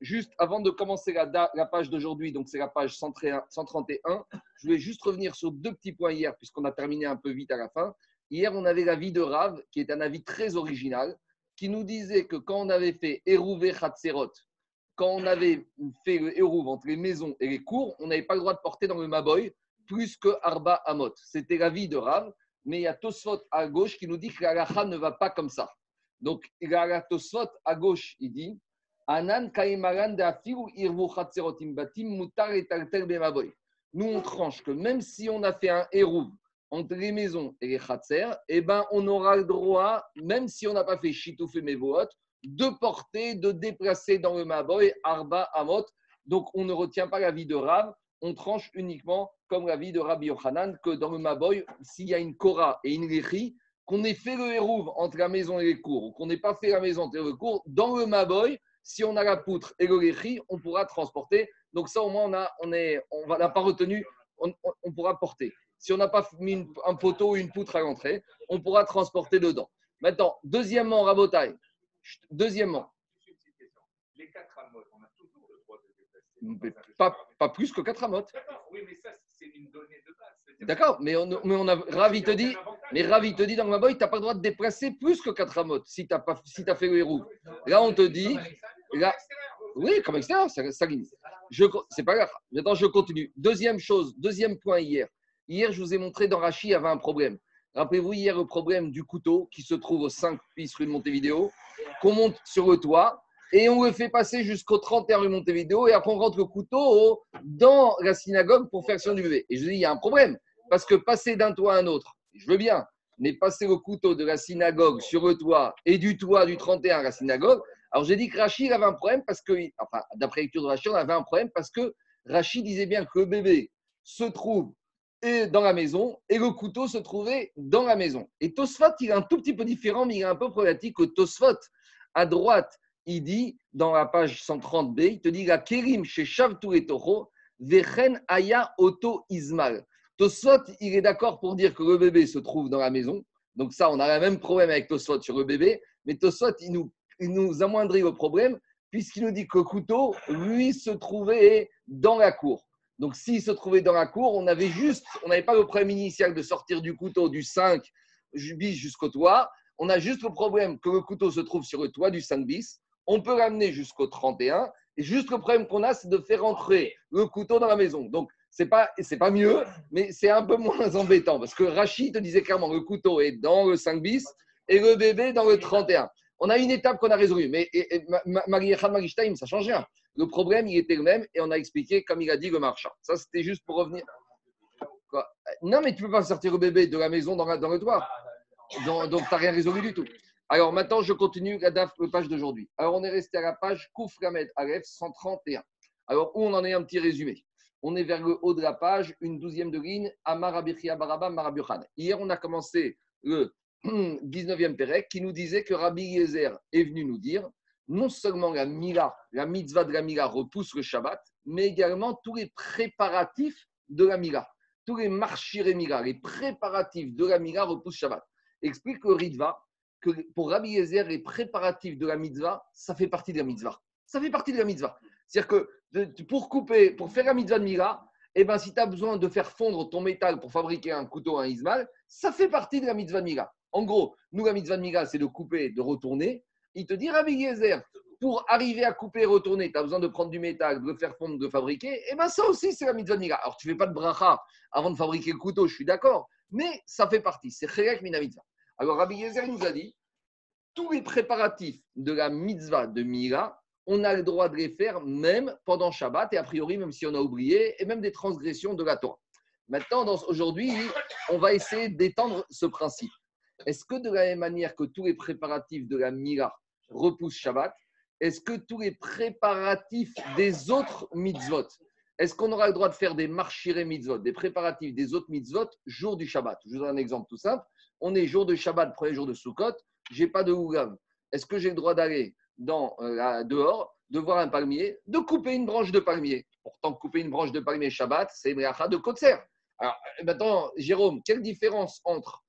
juste avant de commencer la page d'aujourd'hui, donc c'est la page 131, je voulais juste revenir sur deux petits points hier, puisqu'on a terminé un peu vite à la fin. Hier, on avait l'avis de Rav, qui est un avis très original, qui nous disait que quand on avait fait Eruvé Chatzerot, quand on avait fait le Eruv entre les maisons et les cours, on n'avait pas le droit de porter dans le Maboy plus que Arba Amot. C'était l'avis de Rav, mais il y a Tosfot à gauche qui nous dit que la halacha ne va pas comme ça. Donc, il y a Tosfot à gauche, il dit Anan Kaimaran Dafiu Irvu Chatzerotim Batim Mutar et Talter Bemaboy. Nous, on tranche que même si on a fait un Eruv entre les maisons et les Khatzer, eh ben, on aura le droit, même si on n'a pas fait Shitouf et Mevohot, de porter, de déplacer dans le Maboy, Arba, Amot. Donc, on ne retient pas l'avis de Rav, on tranche uniquement comme l'avis de Rabbi Yochanan, que dans le Maboy, s'il y a une Kora et une Lechi, qu'on ait fait le Hérouv entre la maison et les cours, ou qu'on n'ait pas fait la maison entre les cours, dans le Maboy, si on a la poutre et le Lechi, on pourra transporter. Donc, ça, au moins, on n'a pas retenu, on pourra porter. Si on n'a pas mis un poteau ou une poutre à l'entrée, on pourra transporter dedans. Maintenant, deuxièmement, Rabotai, deuxièmement, les 4 amotes, on a toujours le droit de déplacer. Pas plus que 4 amotes. D'accord, oui, mais ça, c'est une donnée de base. D'accord, Ravi te dit, dans le Maboy, tu n'as pas le droit de déplacer plus que 4 amotes si tu as fait le héros. Là, on te dit… Oui, comme extérieur, ça glisse. C'est pas grave. Maintenant, je continue. Deuxième point hier. Hier, je vous ai montré dans Rachi, il y avait un problème. Rappelez-vous, hier, le problème du couteau qui se trouve aux 5 pistes rue de Montevideo, qu'on monte sur le toit et on le fait passer jusqu'au 31 rue de Montevideo et après on rentre le couteau dans la synagogue pour faire son duvet. Et je dis, il y a un problème parce que passer d'un toit à un autre, je veux bien, mais passer le couteau de la synagogue sur le toit et du toit du 31 à la synagogue, alors j'ai dit que Rachi avait un problème parce que, enfin, d'après la lecture de Rachi, on avait un problème parce que Rachi disait bien que le bébé se trouve et dans la maison, et le couteau se trouvait dans la maison. Et Tosfot, il est un tout petit peu différent, mais il est un peu problématique que Tosfot, à droite, il dit, dans la page 130b, il te dit « La kerim chez Shavtu et Toho, vechen aya oto ismal ». Tosfot, il est d'accord pour dire que le bébé se trouve dans la maison. Donc ça, on a le même problème avec Tosfot sur le bébé, mais Tosfot, il nous amoindrit le problème, puisqu'il nous dit que le couteau, lui, se trouvait dans la cour. Donc, s'il se trouvait dans la cour, on n'avait pas le problème initial de sortir du couteau du 5 bis jusqu'au toit. On a juste le problème que le couteau se trouve sur le toit du 5 bis. On peut l'amener jusqu'au 31. Et juste le problème qu'on a, c'est de faire entrer le couteau dans la maison. Donc, c'est pas mieux, mais c'est un peu moins embêtant. Parce que Rachi te disait clairement, le couteau est dans le 5 bis et le bébé dans le 31. On a une étape qu'on a résolue. Mais Marie-Hamarishteim, ça ne change rien. Le problème, il était le même et on a expliqué, comme il a dit, le marchand. Ça, c'était juste pour revenir. Quoi ? Non, mais tu ne peux pas sortir le bébé de la maison dans le toit. Donc, tu n'as rien résolu du tout. Alors, maintenant, je continue la page d'aujourd'hui. Alors, on est resté à la page Kouframed Aleph 131. Alors, où on en est un petit résumé. On est vers le haut de la page, une 12e de ligne, Amar Rabbi Chia Baraba, Mar Rabbi Yochanan. Hier, on a commencé le 19e Pérec qui nous disait que Rabbi Yezer est venu nous dire non seulement la mitzvah de la Mila repousse le Shabbat, mais également tous les préparatifs de la Mila, tous les marchiré Mila, les préparatifs de la Mila repoussent Shabbat. Explique le Ritva que pour Rabbi Yezer, les préparatifs de la mitzvah, ça fait partie de la mitzvah. Ça fait partie de la mitzvah. C'est-à-dire que pour faire la mitzvah de Mila, eh ben, si tu as besoin de faire fondre ton métal pour fabriquer un couteau, un ismal, ça fait partie de la mitzvah de Mila. En gros, nous, la mitzvah de Mila, c'est de couper et de retourner. Il te dit, Rabbi Yezer, pour arriver à couper et retourner, tu as besoin de prendre du métal, de le faire fondre, de le fabriquer. Et bien, ça aussi, c'est la mitzvah de Mila. Alors, tu ne fais pas de bracha avant de fabriquer le couteau, je suis d'accord, mais ça fait partie. C'est chélek mina mitzvah. Alors, Rabbi Yezer nous a dit, tous les préparatifs de la mitzvah de Mila, on a le droit de les faire même pendant Shabbat, et a priori, même si on a oublié, et même des transgressions de la Torah. Maintenant, aujourd'hui, on va essayer d'étendre ce principe. Est-ce que de la même manière que tous les préparatifs de la Mila repoussent Shabbat, est-ce que tous les préparatifs des autres mitzvot, est-ce qu'on aura le droit de faire des marchiré mitzvot, des préparatifs des autres mitzvot, jour du Shabbat? Je vous donne un exemple tout simple. On est jour de Shabbat, premier jour de Sukkot, je n'ai pas de houlav. Est-ce que j'ai le droit d'aller dehors, de voir un palmier, de couper une branche de palmier? Pourtant, couper une branche de palmier Shabbat, c'est melacha de kotzer. Alors, maintenant, Jérôme, quelle différence entre…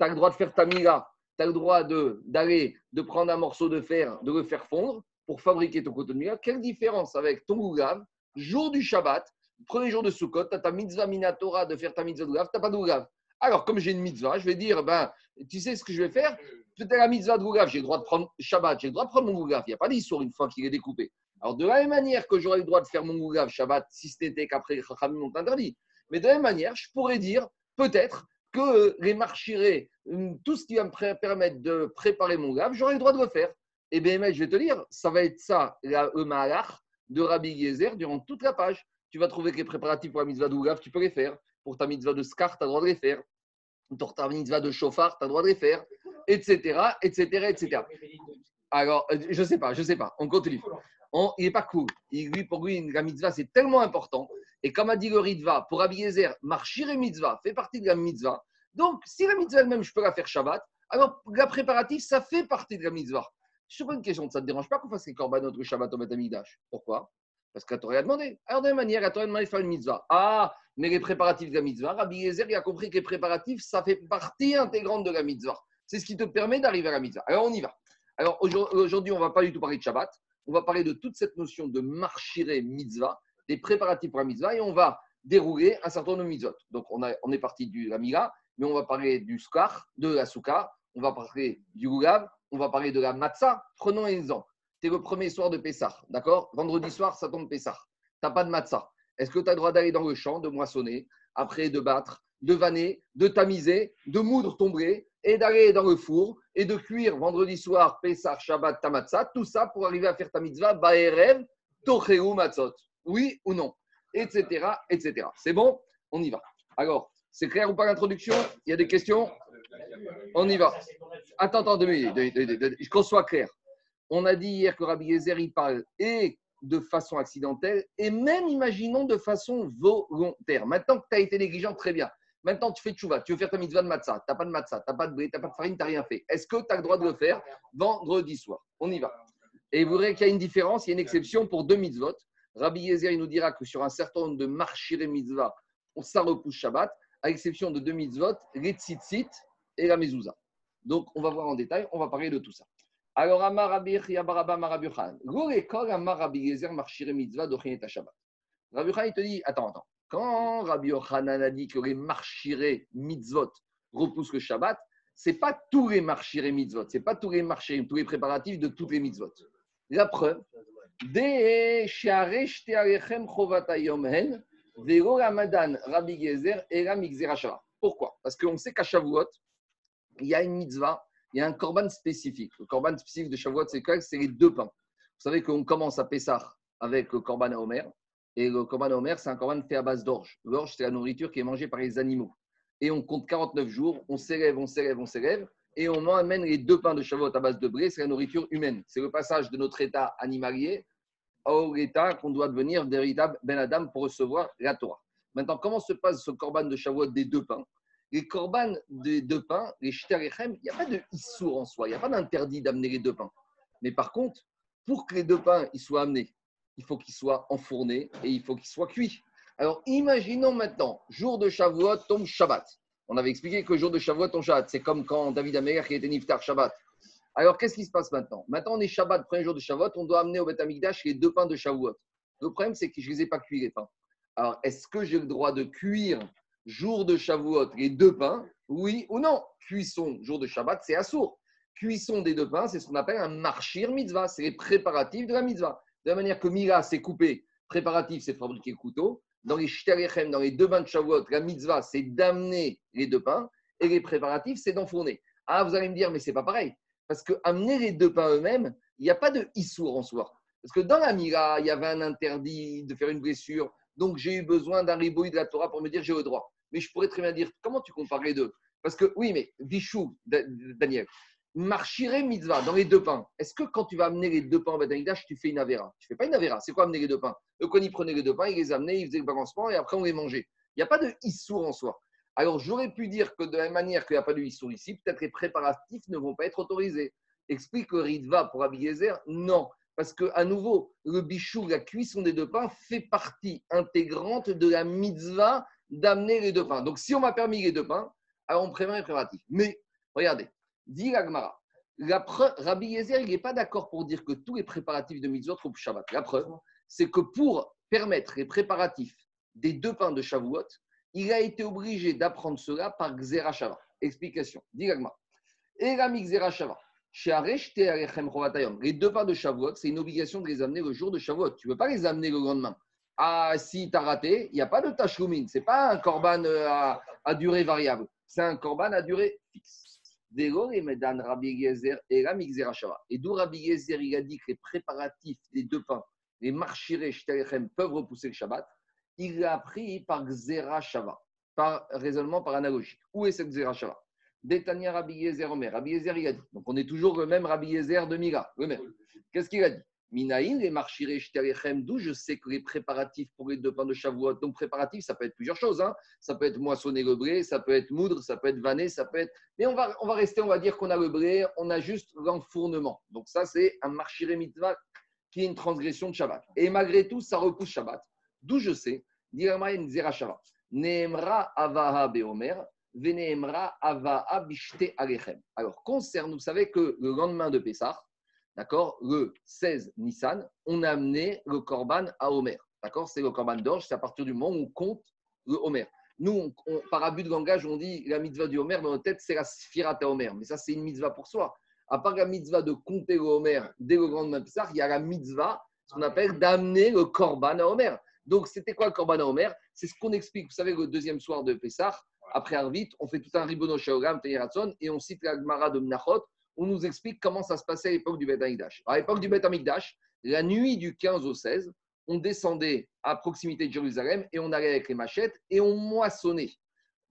Tu as le droit de faire ta mila, tu as le droit d'aller, de prendre un morceau de fer, de le faire fondre, pour fabriquer ton coton de Mila, quelle différence avec ton Lulav, jour du Shabbat, premier jour de Sukkot, tu as ta mitzvah Minatora de faire ta mitzvah de Lulav, tu n'as pas de Lulav. Alors, comme j'ai une mitzvah, je vais dire, ben, tu sais ce que je vais faire? Peut-être la mitzvah de Lulav, j'ai le droit de prendre Shabbat, j'ai le droit de prendre mon Lulav. Il n'y a pas d'histoire une fois qu'il est découpé. Alors, de la même manière que j'aurais le droit de faire mon Lulav Shabbat, si ce n'était qu'après les Chachamim m'ont interdit, mais de la même manière, je pourrais dire, peut-être, que les marchirés, tout ce qui va me permettre de préparer mon Lulav, j'aurai le droit de le faire. Et bien, mec, je vais te dire, ça va être ça, le Mahalach de Rabbi Yezer durant toute la page. Tu vas trouver que les préparatifs pour la mitzvah de Lulav, tu peux les faire. Pour ta mitzvah de Skar, tu as le droit de les faire. Pour ta mitzvah de Shofar, tu as le droit de les faire, etc., etc., etc. Alors, je ne sais pas. On continue. Il n'est pas cool. Pour lui, la mitzvah, c'est tellement important. Et comme a dit le Ritva, pour Rabbi Yezer, marchir et mitzvah fait partie de la mitzvah. Donc, si la mitzvah elle-même, je peux la faire Shabbat, alors la préparatif, ça fait partie de la mitzvah. Je te pose une question, ça ne te dérange pas qu'on fasse les korban notre Shabbat au Beth Hamikdash? Pourquoi? Parce que la Torah a demandé. Alors, de la même manière, la Torah a demandé de faire une mitzvah. Ah, mais les préparatifs de la mitzvah, Rabbi Yezer, il a compris que les préparatifs, ça fait partie intégrante de la mitzvah. C'est ce qui te permet d'arriver à la mitzvah. Alors, on y va. Alors, aujourd'hui, on ne va pas du tout parler de Shabbat. On va parler de toute cette notion de marchiré mitzvah, des préparatifs pour la mitzvah, et on va dérouler un certain nombre de mitzvot. Donc, on est parti de la mila, mais on va parler du soukar, de la souka, on va parler du lulav, on va parler de la matzah. Prenons un exemple. C'est le premier soir de Pessah, d'accord? Vendredi soir, ça tombe Pessah. Tu n'as pas de matzah. Est-ce que tu as le droit d'aller dans le champ, de moissonner, après de battre, de vanner, de tamiser, de moudre ton blé et d'aller dans le four et de cuire vendredi soir, Pessah, Shabbat, ta matzah, tout ça pour arriver à faire ta mitzvah, Ba'erev, Tocheu Matzot. Oui ou non, etc., etc. C'est bon, on y va. Alors, c'est clair ou pas l'introduction? Il y a des questions? On y va. Attends, deux minutes, qu'on soit clair. On a dit hier que Rabbi Yezer, il parle et de façon accidentelle et même, imaginons, de façon volontaire. Maintenant que tu as été négligent, très bien. Maintenant, tu fais tchouva, tu veux faire ta mitzvah de matzah, tu n'as pas de matzah, tu n'as pas de blé, tu n'as pas de farine, tu n'as rien fait. Est-ce que tu as le droit de le faire vendredi soir? On y va. Et vous verrez qu'il y a une différence, il y a une exception pour deux mitzvot. Rabbi Yezer, il nous dira que sur un certain nombre de marchiré mitzvah, ça repousse Shabbat, à l'exception de deux mitzvot, les tzitzit et la mezouza. Donc, on va voir en détail, on va parler de tout ça. Alors, Amar Rabbi Yabaraba Rabbi Yochanan, l'école Amar Rabbi Yezer marchiré mitzvah d'Ochin et Shabbat. Rabbi Yochanan, il te dit, attends. Quand Rabbi Yochanan a dit que les marchiré mitzvot repoussent le Shabbat, c'est pas tous les marchiré mitzvot, c'est pas tous les préparatifs de toutes les mitzvot. La preuve. Pourquoi? Parce qu'on sait qu'à Shavuot, il y a une mitzvah, il y a un korban spécifique. Le korban spécifique de Shavuot, c'est quoi? C'est les deux pains. Vous savez qu'on commence à Pessah avec le korban à Homer. Et le korban à Homer, c'est un korban fait à base d'orge. L'orge, c'est la nourriture qui est mangée par les animaux. Et on compte 49 jours, on s'élève. Et on amène les deux pains de Shavuot à base de blé, c'est la nourriture humaine. C'est le passage de notre état animalier au état qu'on doit devenir véritable Ben Adam pour recevoir la Torah. Maintenant, comment se passe ce korban de Shavuot des deux pains? Les korban des deux pains, les shtarechem, il n'y a pas de issour en soi, il n'y a pas d'interdit d'amener les deux pains. Mais par contre, pour que les deux pains ils soient amenés, il faut qu'ils soient enfournés et il faut qu'ils soient cuits. Alors, imaginons maintenant, jour de Shavuot tombe Shabbat. On avait expliqué que le jour de Shavuot, on Shabbat. C'est comme quand David Améler qui était Niftar Shabbat. Alors, qu'est-ce qui se passe maintenant? Maintenant, on est Shabbat, premier jour de Shavuot. On doit amener au Beth Hamikdash les deux pains de Shavuot. Le problème, c'est que je ne les ai pas cuits, les pains. Alors, est-ce que j'ai le droit de cuire jour de Shavuot les deux pains? Oui ou non? Cuisson, jour de Shabbat, c'est assour. Cuisson des deux pains, c'est ce qu'on appelle un marchir mitzvah. C'est les préparatifs de la mitzvah. De la manière que Mila, c'est coupé. Préparatif, c'est fabriquer le couteau. Dans les shtarechem, dans les deux bains de Shavuot, la mitzvah, c'est d'amener les deux pains et les préparatifs, c'est d'enfourner. Ah, vous allez me dire, mais c'est pas pareil. Parce qu'amener les deux pains eux-mêmes, il n'y a pas de issour en soi. Parce que dans la mira, il y avait un interdit de faire une blessure. Donc, j'ai eu besoin d'un ribouille de la Torah pour me dire, j'ai le droit. Mais je pourrais très bien dire, comment tu compares les deux? Parce que, oui, mais Vichou, Daniel, marchiré mitzvah dans les deux pains. Est-ce que quand tu vas amener les deux pains au Beth Hamikdash, tu fais une avéra? Tu ne fais pas une avéra. C'est quoi amener les deux pains? Le Kohen prenait les deux pains, il les amenait, il faisait le balancement et après on les mangeait. Il n'y a pas de issour en soi. Alors j'aurais pu dire que de la même manière qu'il n'y a pas de issour ici, peut-être les préparatifs ne vont pas être autorisés. Explique Ritva pour Rabbi Yezer, non. Parce qu'à nouveau, le bichou, la cuisson des deux pains, fait partie intégrante de la mitzvah d'amener les deux pains. Donc si on m'a permis les deux pains, alors on prévient les préparatifs. Mais regardez. Dit la Gemara, Rabbi Yezer, il n'est pas d'accord pour dire que tous les préparatifs de mitzvot trouvent Shabbat. La preuve, c'est que pour permettre les préparatifs des deux pains de Shavuot, il a été obligé d'apprendre cela par Gzera Shava. Explication. Diragma. Et la Gzera Shava. Les deux pains de Shavuot, c'est une obligation de les amener le jour de Shavuot. Tu ne peux pas les amener le lendemain. Ah, si tu as raté, il n'y a pas de tashlumin. Ce n'est pas un korban à durée variable. C'est un korban à durée fixe. Et d'où Rabbi Yezer, il a dit que les préparatifs des deux pains, les marchirech shtalechem, peuvent repousser le Shabbat. Il l'a appris par Gzera Shava, par raisonnement, par analogie. Où est cette Gzera Shava? Détania Rabbi Yezer Omer. Rabbi Yezer, il a dit. Donc, on est toujours le même Rabbi Yezer de Mila, le même. Qu'est-ce qu'il a dit? Minaïn et marchirech telechem, d'où je sais que les préparatifs pour les deux pains de Shavuot, donc préparatifs, ça peut être plusieurs choses. Hein. Ça peut être moissonner le blé, ça peut être moudre, ça peut être vanner, ça peut être… Mais on va rester, on va dire qu'on a le blé, on a juste l'enfournement. Donc, ça, c'est un marchiré mitzvah qui est une transgression de Shabbat. Et malgré tout, ça repousse Shabbat. D'où je sais, Diramayen Zerachava, Nehemra Avaha Beomer, Venehemra Avaha Bishte Alechem. Alors, concerne, vous savez que le lendemain de Pessah, d'accord, le 16 Nissan, on a amené le Korban à Omer. D'accord, c'est le Korban d'orge, c'est à partir du moment où on compte le Omer. Nous, par abus de langage, on dit la mitzvah du Omer, dans notre tête, c'est la Sfirat à Omer. Mais ça, c'est une mitzvah pour soi. À part la mitzvah de compter le Omer dès le lendemain de Pessah, il y a la mitzvah, ce qu'on appelle d'amener le Korban à Omer. Donc, c'était quoi le Korban à Omer? C'est ce qu'on explique. Vous savez, le deuxième soir de Pessah, après Arvit, on fait tout un Ribono Sheolam, Teyeratzon, et on cite la Gemara de Menachot. On nous explique comment ça se passait à l'époque du Beit Hamikdash. À l'époque du Beit Hamikdash, la nuit du 15 au 16, on descendait à proximité de Jérusalem et on allait avec les machettes et on moissonnait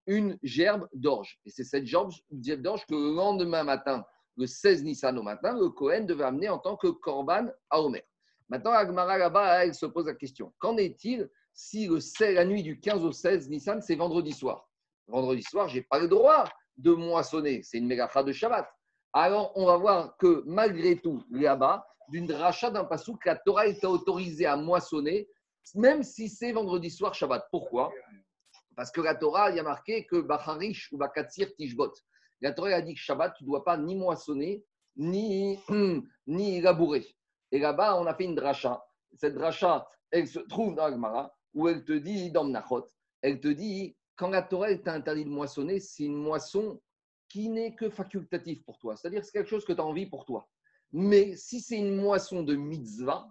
une gerbe d'orge. Et c'est cette gerbe d'orge que le lendemain matin, le 16 Nissan au matin, le Kohen devait amener en tant que Korban à Omer. Maintenant, la Gemara là-bas, elle se pose la question. Qu'en est-il si la nuit du 15 au 16 Nissan, c'est vendredi soir? Vendredi soir, je n'ai pas le droit de moissonner. C'est une mégacha de Shabbat. Alors, on va voir que malgré tout, là-bas, d'une rachat d'un passouk, la Torah est autorisée à moissonner, même si c'est vendredi soir Shabbat. Pourquoi? Parce que la Torah, il y a marqué que Bacharish ou Bakatsir Tishbot. La Torah a dit que Shabbat, tu ne dois pas ni moissonner, ni labourer. Et là-bas, on a fait une dracha. Cette dracha, elle se trouve dans la Gemara, où elle te dit, dans Menachot, elle te dit, quand la Torah t'a interdit de moissonner, c'est une moisson qui n'est que facultative pour toi. C'est-à-dire, c'est quelque chose que tu as envie pour toi. Mais si c'est une moisson de mitzvah,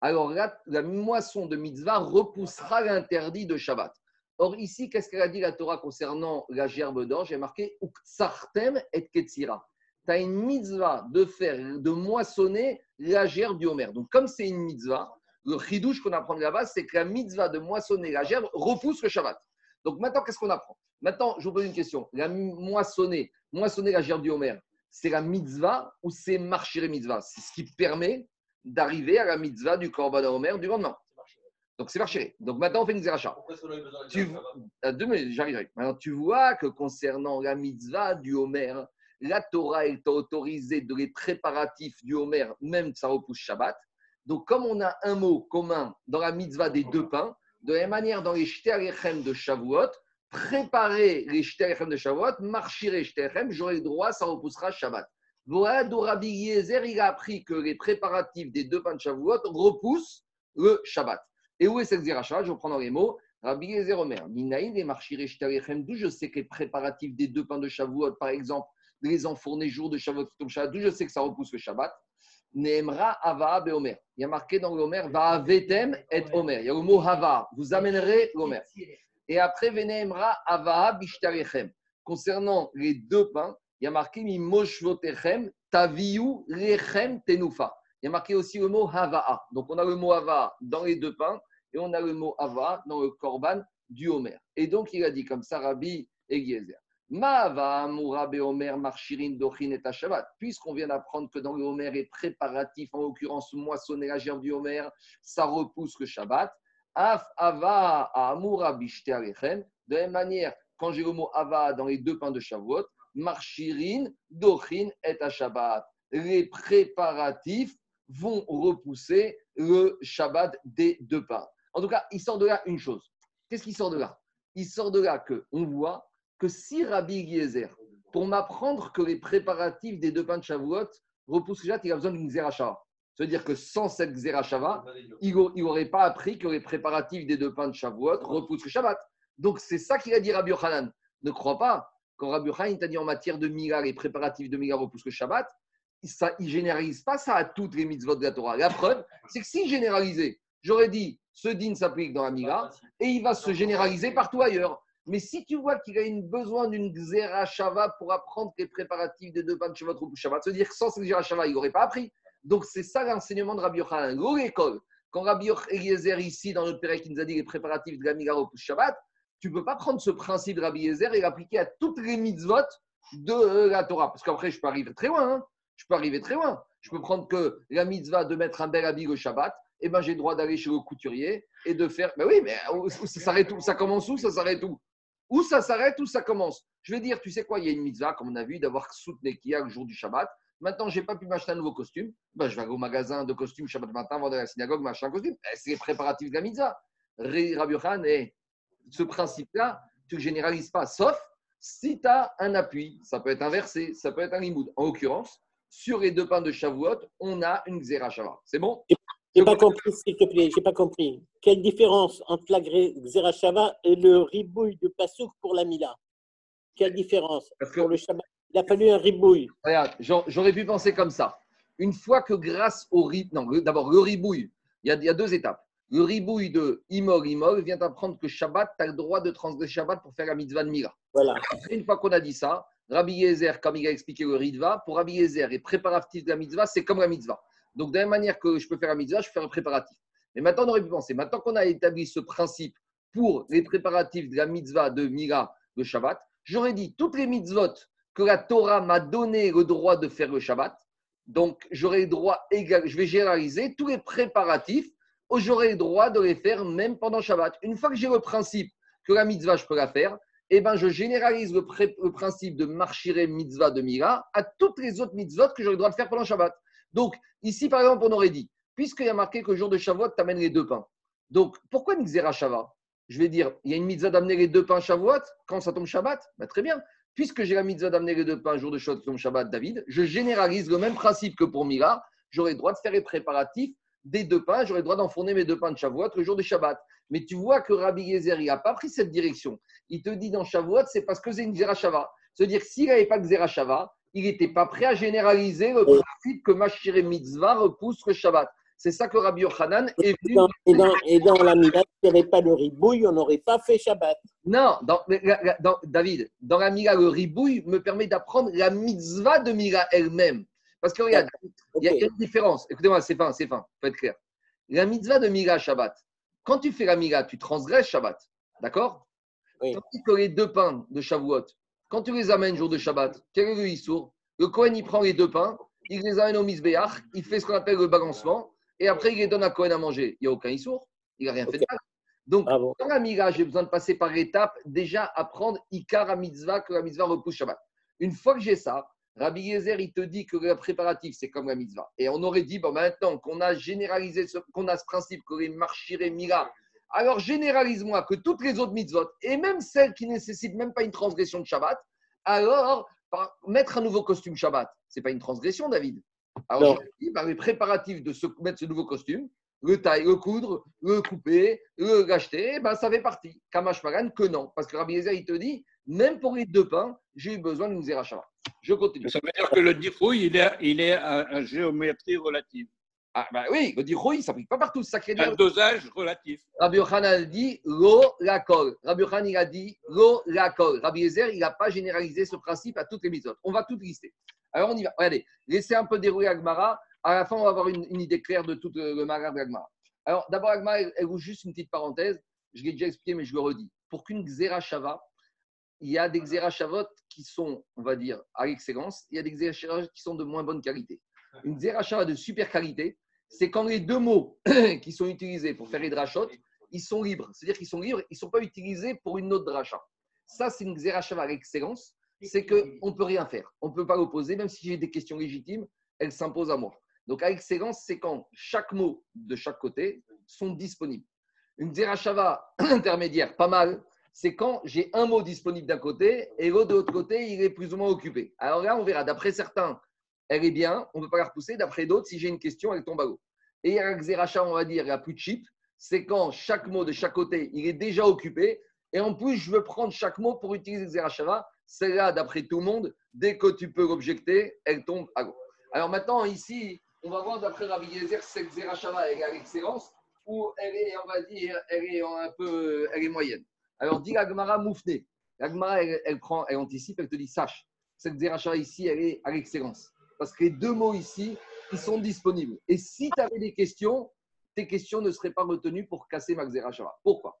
alors là, la moisson de mitzvah repoussera l'interdit de Shabbat. Or, ici, qu'est-ce qu'elle a dit la Torah concernant la gerbe d'orge? Elle a marqué « Uktsartem et Ketzira ». Tu as une mitzvah de moissonner la gerbe du Homer. Donc, comme c'est une mitzvah, le chidouche qu'on apprend là-bas, c'est que la mitzvah de moissonner la gerbe repousse le Shabbat. Donc, maintenant, qu'est-ce qu'on apprend? Maintenant, je vous pose une question. La moissonner la gerbe du Homer, c'est la mitzvah ou c'est marchiré mitzvah? C'est ce qui permet d'arriver à la mitzvah du Korban Homer du lendemain. Donc, c'est marchiré. Donc, maintenant, on fait une zéracha. Pourquoi ça aurait besoin de j'arrive. Maintenant, tu vois que concernant la mitzvah du Homer, la Torah est autorisée de les préparatifs du Homer, même ça repousse Shabbat. Donc, comme on a un mot commun dans la mitzvah des deux pains, de la même manière dans les Shterechem de Shavuot, préparer les Shterechem de Shavuot, marchir les Shterechem, j'aurai le droit, ça repoussera Shabbat. Voilà d'où Rabbi Yezer, il a appris que les préparatifs des deux pains de Shavuot repoussent le Shabbat. Et où est cette Gzera Shabbat? Je reprends dans les mots. Rabbi Yezer Omer, Minaïn et marchir Shterechem, d'où je sais que les préparatifs des deux pains de Shavuot, par exemple, les enfourner jour de Shavuot, d'où je sais que ça repousse le Shabbat. Nehemra Hava et Omer. Il y a marqué dans l'Omer, Va Avetem et Omer. Il y a le mot Hava, vous amènerez l'Omer. Et après, Venehemra Hava Bishtarechem. Concernant les deux pains, il y a marqué Mi Moshvotechem, Taviu Rechem Tenufa. Il y a marqué aussi le mot Hava. Donc on a le mot Hava dans les deux pains et on a le mot Hava dans le Korban du Omer. Et donc il a dit comme ça, Rabbi Eliezer. Puisqu'on vient d'apprendre que dans le Homer est préparatif, en l'occurrence moissonner la gerbe du Homer, ça repousse le Shabbat. De la même manière, quand j'ai le mot Ava dans les deux pains de Shavuot, Marchirin, Dochin et Shabbat. Les préparatifs vont repousser le Shabbat des deux pains. En tout cas, il sort de là une chose. Qu'est-ce qu'il sort de là? Il sort de là qu'on voit que si Rabbi Yezer pour m'apprendre que les préparatifs des deux pains de Shavuot repoussent Shabbat, il a besoin d'une Zerachava. C'est-à-dire que sans cette Zerachava, il n'aurait pas appris que les préparatifs des deux pains de Shavuot repoussent Shabbat. Donc c'est ça qu'il a dit Rabbi Yochanan. Ne crois pas, quand Rabbi Yochanan t'a dit en matière de Mila, les préparatifs de Mila repoussent le Shabbat, ça, il ne généralise pas ça à toutes les mitzvot de la Torah. La preuve, c'est que s'il généralisait, j'aurais dit, ce din s'applique dans la Mila et il va se généraliser partout ailleurs. Mais si tu vois qu'il a besoin d'une Zerachava pour apprendre les préparatifs des deux pains de Shabbat ou Shabbat, c'est-à-dire que sans cette Zerachava, il n'aurait pas appris. Donc c'est ça l'enseignement de Rabbi Yochanan. L'école, quand Rabbi Eliezer ici, dans notre Pérec, qui nous a dit les préparatifs de la Mila ou Shabbat, tu ne peux pas prendre ce principe de Rabbi Yezer et l'appliquer à toutes les mitzvot de la Torah. Parce qu'après, je peux arriver très loin. Je peux arriver très loin. Je peux prendre que la mitzvah de mettre un bel habit le Shabbat, eh ben, j'ai le droit d'aller chez le couturier et de faire… Ben oui, mais ça s'arrête où ? Ça commence où ? Ça s'arrête où ? Où ça s'arrête, où ça commence ? Je vais dire, tu sais quoi, il y a une mitzvah, comme on a vu, d'avoir soutnekia le jour du Shabbat. Maintenant, je n'ai pas pu m'acheter un nouveau costume. Ben, je vais aller au magasin de costumes Shabbat matin, vendre à la synagogue, m'acheter un costume. Ben, c'est les préparatifs de la mitzvah. Rabbi Yochanan est… Ce principe-là, tu ne généralises pas, sauf si tu as un appui. Ça peut être un verset, ça peut être un limoud. En l'occurrence, sur les deux pains de Shavuot, on a une Xerachava. C'est bon ? Je n'ai pas compris, s'il te plaît. J'ai pas compris. Quelle différence entre la Xerachava et le ribouille de Passouk pour la Mila ? Quelle différence ? Parce que pour le Shabbat, il a fallu un ribouille. Regarde, j'aurais pu penser comme ça. Une fois que grâce au ribouille… Non, d'abord, le ribouille, il y a deux étapes. Le ribouille de Imor vient d'apprendre que Shabbat, tu as le droit de transgresser Shabbat pour faire la mitzvah de Mila. Voilà. Après, une fois qu'on a dit ça, Rabbi Yezer, comme il a expliqué le Ritva, pour Rabbi Yezer, les préparatifs de la mitzvah, c'est comme la mitzvah. Donc, de la même manière que je peux faire la mitzvah, je fais un préparatif. Mais maintenant, on aurait pu penser, maintenant qu'on a établi ce principe pour les préparatifs de la mitzvah de Mila, le Shabbat, j'aurais dit toutes les mitzvot que la Torah m'a donné le droit de faire le Shabbat, donc j'aurais le droit égal, je vais généraliser tous les préparatifs. J'aurai le droit de les faire même pendant Shabbat. Une fois que j'ai le principe que la mitzvah, je peux la faire, eh ben, je généralise le principe de marchiré mitzvah de Mila à toutes les autres mitzvot que j'aurai le droit de faire pendant Shabbat. Donc, ici, par exemple, on aurait dit, puisqu'il y a marqué que le jour de Shavuot, tu amènes les deux pains. Donc, pourquoi une Xerachava ? Je vais dire, il y a une mitzvah d'amener les deux pains Shavuot quand ça tombe Shabbat ? Ben, très bien. Puisque j'ai la mitzvah d'amener les deux pains jour de Shavuot, tombe Shabbat, David, je généralise le même principe que pour Mila. J'aurai le droit de faire les préparatifs des deux pains, j'aurais le droit d'enfourner mes deux pains de Shavuot le jour de Shabbat. Mais tu vois que Rabbi Yezer, il n'a pas pris cette direction. Il te dit dans Shavuot, c'est parce que c'est une Zerachava. C'est-à-dire que s'il n'avait pas de Zerachava, il n'était pas prêt à généraliser le principe que Mashiré Mitzvah repousse le Shabbat. C'est ça que Rabbi Yochanan est venu… Et dans la Mila, s'il n'y avait pas le ribouille, on n'aurait pas fait Shabbat. Non, David, dans la Mila, le ribouille me permet d'apprendre la Mitzvah de Mila elle-même. Parce que regarde, il y a une différence. Écoutez-moi, c'est fin, faut être clair. La mitzvah de Mila Shabbat, quand tu fais la Mila, tu transgresses Shabbat, d'accord ? Oui. Tandis que les deux pains de Shavuot, quand tu les amènes jour de Shabbat, quel est le issour ? Le Kohen, il prend les deux pains, il les amène au Misbéach, il fait ce qu'on appelle le balancement, et après, il les donne à Kohen à manger. Il n'y a aucun issour, il n'a rien fait de mal. Donc, dans la Mila, j'ai besoin de passer par l'étape, déjà apprendre Ikar à mitzvah, que la mitzvah repousse Shabbat. Une fois que j'ai ça, Rabbi Yezer, il te dit que le préparatif, c'est comme la mitzvah. Et on aurait dit, bon, maintenant qu'on a généralisé, qu'on a ce principe que les marchiré Mila, alors généralise-moi que toutes les autres mitzvot, et même celles qui ne nécessitent même pas une transgression de Shabbat, alors mettre un nouveau costume Shabbat, ce n'est pas une transgression, David. Alors, je dis, les préparatifs de mettre ce nouveau costume, le taille, le coudre, le couper, le racheter, ça fait partie. Kamash Magan, que non. Parce que Rabbi Yezer, il te dit, même pour les deux pains, j'ai eu besoin d'une Zerachava. Je continue. Ça veut dire que le dichouille, il est à géométrie relative. Ah, ben oui, le dichouille, il ne s'applique pas partout. Un dosage relatif. Rabbi Yochanan a dit lo la kol. Rabbi Yochanan, il a dit lo la kol. Rabbi Yezer, il n'a pas généralisé ce principe à toutes les mitzvot. On va tout lister. Alors on y va. Regardez, laissez un peu dérouler Agmara. À la fin, on va avoir une idée claire de tout le marin de Agmara. Alors d'abord, Agmara, elle ouvre juste une petite parenthèse. Je l'ai déjà expliqué, mais je le redis. Pour qu'une Zerachava, il y a des Xerachavot qui sont, on va dire, à l'excellence. Il y a des Xerachavot qui sont de moins bonne qualité. Une Xerachava de super qualité, c'est quand les deux mots qui sont utilisés pour faire les drachot, ils sont libres. C'est-à-dire qu'ils sont libres, ils ne sont pas utilisés pour une autre dracha. Ça, c'est une Xerachava à l'excellence. C'est qu'on ne peut rien faire. On ne peut pas l'opposer, même si j'ai des questions légitimes, elles s'imposent à moi. Donc, à l'excellence, c'est quand chaque mot de chaque côté sont disponibles. Une Xerachava intermédiaire, pas mal. c'est quand j'ai un mot disponible d'un côté et l'autre de l'autre côté, il est plus ou moins occupé. Alors là, on verra. D'après certains, elle est bien, on ne peut pas la repousser. D'après d'autres, si j'ai une question, elle tombe à l'eau. Et la xéracha, on va dire, la plus cheap, c'est quand chaque mot de chaque côté, il est déjà occupé. Et en plus, je veux prendre chaque mot pour utiliser xéracha. Celle-là, d'après tout le monde, dès que tu peux l'objecter, elle tombe à l'eau. Alors maintenant, ici, on va voir d'après Rabbi Yezer, cette xérachava, elle est à l'excellence ou elle est, on va dire, elle est un peu, elle est moyenne. Alors, dit la Gemara Moufné. La Gemara, elle anticipe, elle te dit, sache, cette xérachava ici, elle est à l'excellence. Parce que les deux mots ici, ils sont disponibles. Et si tu avais des questions, tes questions ne seraient pas retenues pour casser ma xérachava. Pourquoi ?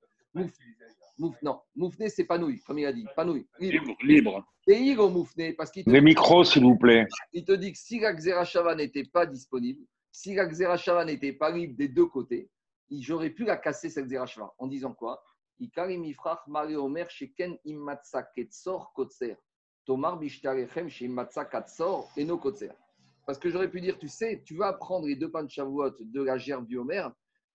Non, Moufné, c'est panouille, comme il a dit. Panouille. Libre. Et il au Moufné, parce qu'il te les micros, s'il vous plaît. Il te dit que si la xérachava n'était pas disponible, si la xérachava n'était pas libre des deux côtés, j'aurais pu la casser cette xérachava. En disant quoi ? Parce que j'aurais pu dire, tu sais, tu vas apprendre les deux pains de Shavuot de la gerbe du Homer,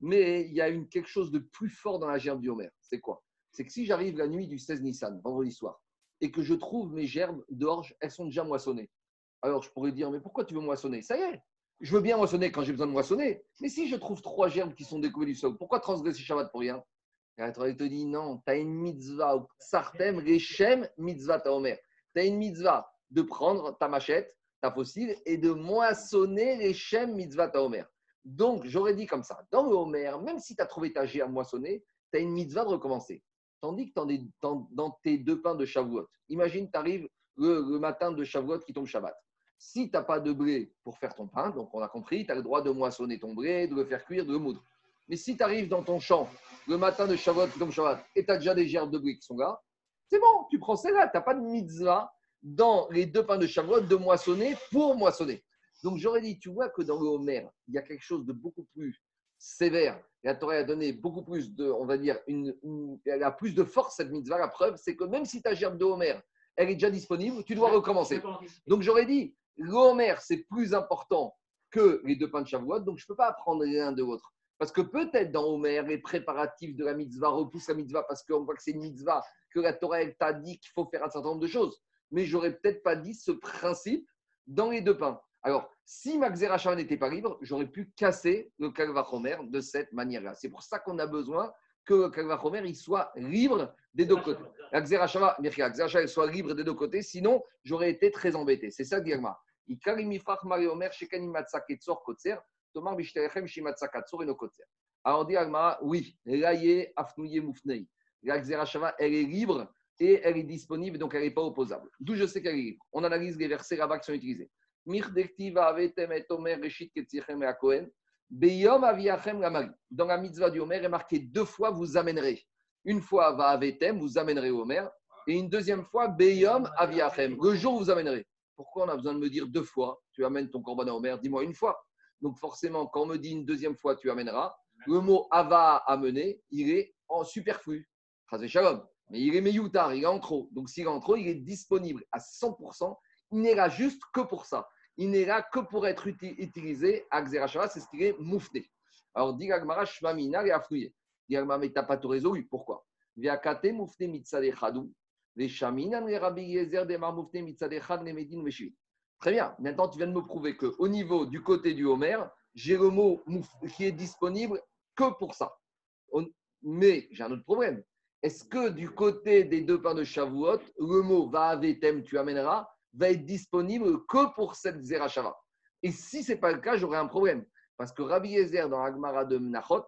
mais il y a quelque chose de plus fort dans la gerbe du Homer. C'est quoi ? C'est que si j'arrive la nuit du 16 Nissan, vendredi soir, et que je trouve mes gerbes d'orge, elles sont déjà moissonnées. Alors je pourrais dire, mais pourquoi tu veux moissonner ? Ça y est, je veux bien moissonner quand j'ai besoin de moissonner. Mais si je trouve 3 gerbes qui sont découpées du sol, pourquoi transgresser Shabbat pour rien ? Elle te dit, non, tu as une mitzvah, ou sartem, rechem, mitzvah, ta Homer. Tu as une mitzvah de prendre ta machette, ta fossile, et de moissonner rechem, mitzvah, ta Homer. Donc j'aurais dit comme ça, dans le Homer, même si tu as trouvé ta gerbe moissonnée, tu as une mitzvah de recommencer. Tandis que dans tes deux pains de Shavuot, imagine tu arrives le matin de Shavuot qui tombe Shabbat. Si tu n'as pas de blé pour faire ton pain, donc on a compris, tu as le droit de moissonner ton blé, de le faire cuire, de le moudre. Mais si tu arrives dans ton champ le matin de Shavuot qui tombe Shabbat et tu as déjà des gerbes de blé qui sont là, c'est bon, tu prends celle-là. Tu n'as pas de mitzvah dans les deux pains de Shavuot de moissonner pour moissonner. Donc j'aurais dit, tu vois que dans le Homer, il y a quelque chose de beaucoup plus sévère. La Torah a donné beaucoup plus de, on va dire, elle a plus de force cette mitzvah. La preuve, c'est que même si ta gerbe de Homer, elle est déjà disponible, tu dois recommencer. Donc j'aurais dit, le Homer, c'est plus important que les deux pains de Shavuot, donc je ne peux pas apprendre l'un de l'autre. Parce que peut-être dans Homer, les préparatifs de la mitzvah repoussent la mitzvah parce qu'on voit que c'est une mitzvah, que la Torah, elle t'a dit qu'il faut faire un certain nombre de choses. Mais j'aurais peut-être pas dit ce principe dans les deux pains. Alors, si ma xéracha n'était pas libre, j'aurais pu casser le Kalva Homer de cette manière-là. C'est pour ça qu'on a besoin que le Kalva Homer il soit libre des deux côtés. La xéracha, elle soit libre des deux côtés, sinon j'aurais été très embêté. C'est ça, Guillermo. Alors, Guillermo, oui, la xéracha, elle est libre et elle est disponible, donc elle n'est pas opposable. D'où je sais qu'elle est libre. On analyse les versets Rava qui sont utilisés. Dans la mitzvah du Homer est marqué 2 fois vous amènerez. Une fois va avetem, vous amènerez au Homer, et une deuxième fois beyom aviachem, le jour où vous amènerez. Pourquoi on a besoin de me dire 2 fois tu amènes ton corban à Homer? Dis-moi une fois. Donc forcément, quand on me dit une deuxième fois tu amèneras, le mot ava amener, il est en superflu. Chazé shalom, mais il est meyutar, il est en trop. Donc s'il est en trop, il est disponible à 100%. Il n'est là juste que pour ça. Il n'est là que pour être utilisé à Xerachava, c'est ce qu'il est moufté. Alors, dit Gagmara, Shmamina et Afrouye. Dit Gagmara, mais tu n'as pas tout résolu. Pourquoi ? Viakate moufté mitzade chadou. Les Shaminan et Rabbi Yezer démar moufté mitzade chad les Medin Meshuit. Très bien. Maintenant, tu viens de me prouver qu'au niveau du côté du Homer, j'ai le mot qui est disponible que pour ça. Mais j'ai un autre problème. Est-ce que du côté des deux pains de Shavuot, le mot va avec thème, tu amèneras va être disponible que pour cette xérachava? Et si ce n'est pas le cas, j'aurai un problème. Parce que Rabbi Yezer, dans la Gemara de Menachot,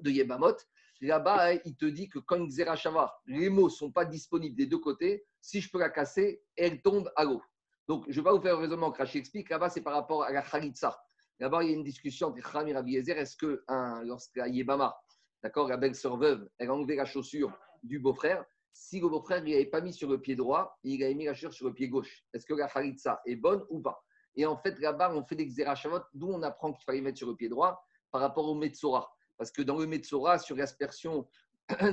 de Yebamot, là-bas, il te dit que quand une xérachava, les mots ne sont pas disponibles des deux côtés, si je peux la casser, elle tombe à l'eau. Donc, je ne vais pas vous faire le raisonnement que Rachi explique. Là-bas, c'est par rapport à la Khalitsa. Là-bas, il y a une discussion entre Chachamim et Rabbi Yezer. Est-ce que, lorsqu'à Yebama, d'accord, la belle-sœur veuve, elle a enlevé la chaussure du beau-frère, si le beau-frère ne l'avait pas mis sur le pied droit, il avait mis la chaussure sur le pied gauche. Est-ce que la khalitsa est bonne ou pas? Et en fait, là-bas, on fait des xérachavot, d'où on apprend qu'il fallait mettre sur le pied droit par rapport au Metzora. Parce que dans le Metzora, sur l'aspersion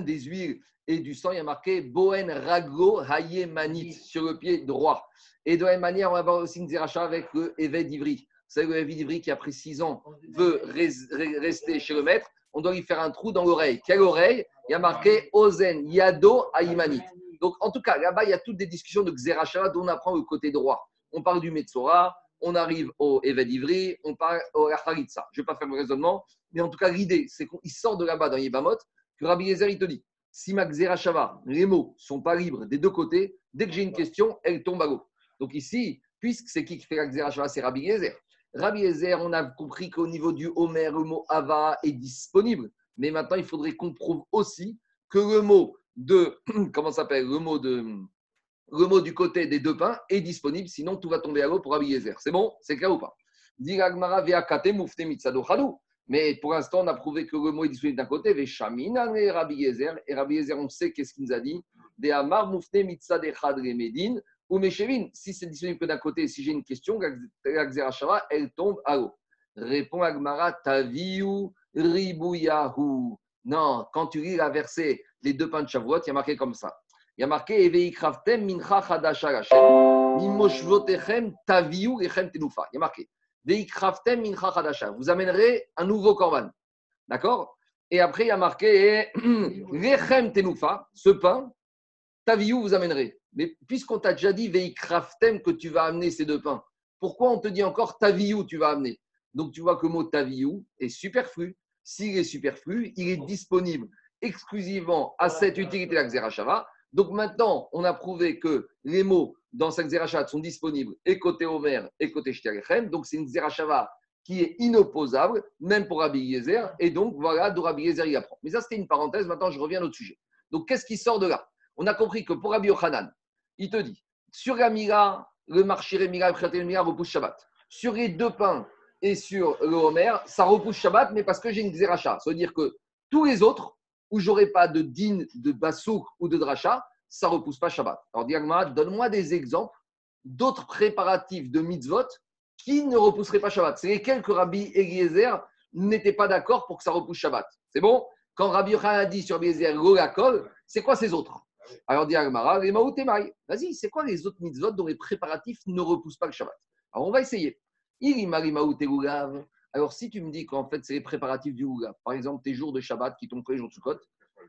des huiles et du sang, il y a marqué Bohen Rago Hayemanit sur le pied droit. Et de la même manière, on va avoir aussi une xéracha avec le Évêque d'Ivry. Vous savez, le Évêque d'Ivry qui, après 6 ans, veut rester chez le maître, on doit lui faire un trou dans l'oreille. Quelle oreille? Il y a marqué Ozen, Yado, Aimanit. Donc, en tout cas, là-bas, il y a toutes des discussions de Xerachava dont on apprend le côté droit. On parle du Metzora, on arrive au Eved Ivri, on parle au Racharitza. Je ne vais pas faire le raisonnement, mais en tout cas, l'idée, c'est qu'il sort de là-bas dans Yebamot que Rabbi Yezer, il te dit si ma Xerachava, les mots ne sont pas libres des deux côtés, dès que j'ai une question, elle tombe à l'eau. Donc, ici, puisque c'est qui fait la Xerachava, c'est Rabbi Yezer. Rabbi Yezer, on a compris qu'au niveau du Homer, le mot Ava est disponible. Mais maintenant, il faudrait qu'on prouve aussi que le mot de comment ça s'appelle, le mot du côté des deux pains est disponible. Sinon, tout va tomber à l'eau pour Rabbi Yezer. C'est bon, c'est clair ou pas? Mais pour l'instant, on a prouvé que le mot est disponible d'un côté. Et Rabbi Yezer, on sait qu'est-ce qu'il nous a dit. Si c'est disponible que d'un côté, si j'ai une question, la Xerachava, elle tombe à l'eau. Répond Agmara, Taviu Ribouyahu. Non, quand tu lis la verset, les deux pains de Shavuot, il y a marqué comme ça. Il y a marqué Eveikhravtem mincha chadasha lachem, mimoshvotechem taviu lechem tenufa. Il y a marqué Eveikhravtem mincha chadasha. Vous amènerez un nouveau korban. D'accord? Et après, il y a marqué lechem tenufa, ce pain, taviu vous amènerez. Mais puisqu'on t'a déjà dit Veikraftem que tu vas amener ces deux pains, pourquoi on te dit encore Taviou tu vas amener? Donc tu vois que le mot Taviou est superflu. S'il est superflu, il est disponible exclusivement à cette utilité la Xerachava. Donc maintenant, on a prouvé que les mots dans cette Xerachava sont disponibles et côté Omer et côté Shterichem. Donc c'est une Xerachava qui est inopposable, même pour Rabbi Yezer. Et donc voilà d'où Rabbi Yezer y apprend. Mais ça c'était une parenthèse, maintenant je reviens à notre sujet. Donc qu'est-ce qui sort de là? On a compris que pour Rabbi Yochanan, il te dit, sur la Mila, le marchiré Mila, le prêté Mila repousse Shabbat. Sur les deux pains et sur le Homer, ça repousse Shabbat, mais parce que j'ai une Xeracha. Ça veut dire que tous les autres, où je n'aurai pas de din, de basouk ou de dracha, ça ne repousse pas Shabbat. Alors, Diagma, donne-moi des exemples d'autres préparatifs de mitzvot qui ne repousseraient pas Shabbat. C'est lesquels que Rabbi Eliezer n'était pas d'accord pour que ça repousse Shabbat. C'est bon? Quand Rabbi Yochanan a dit sur Rabbi Eliezer, Golakol, c'est quoi ces autres? Alors, dit Agmara, les maoutémaï. Vas-y, c'est quoi les autres mitzvot dont les préparatifs ne repoussent pas le Shabbat? Alors, on va essayer. Alors, si tu me dis qu'en fait, c'est les préparatifs du Rougav, par exemple, tes jours de Shabbat qui tombent tous les jours de Sukkot,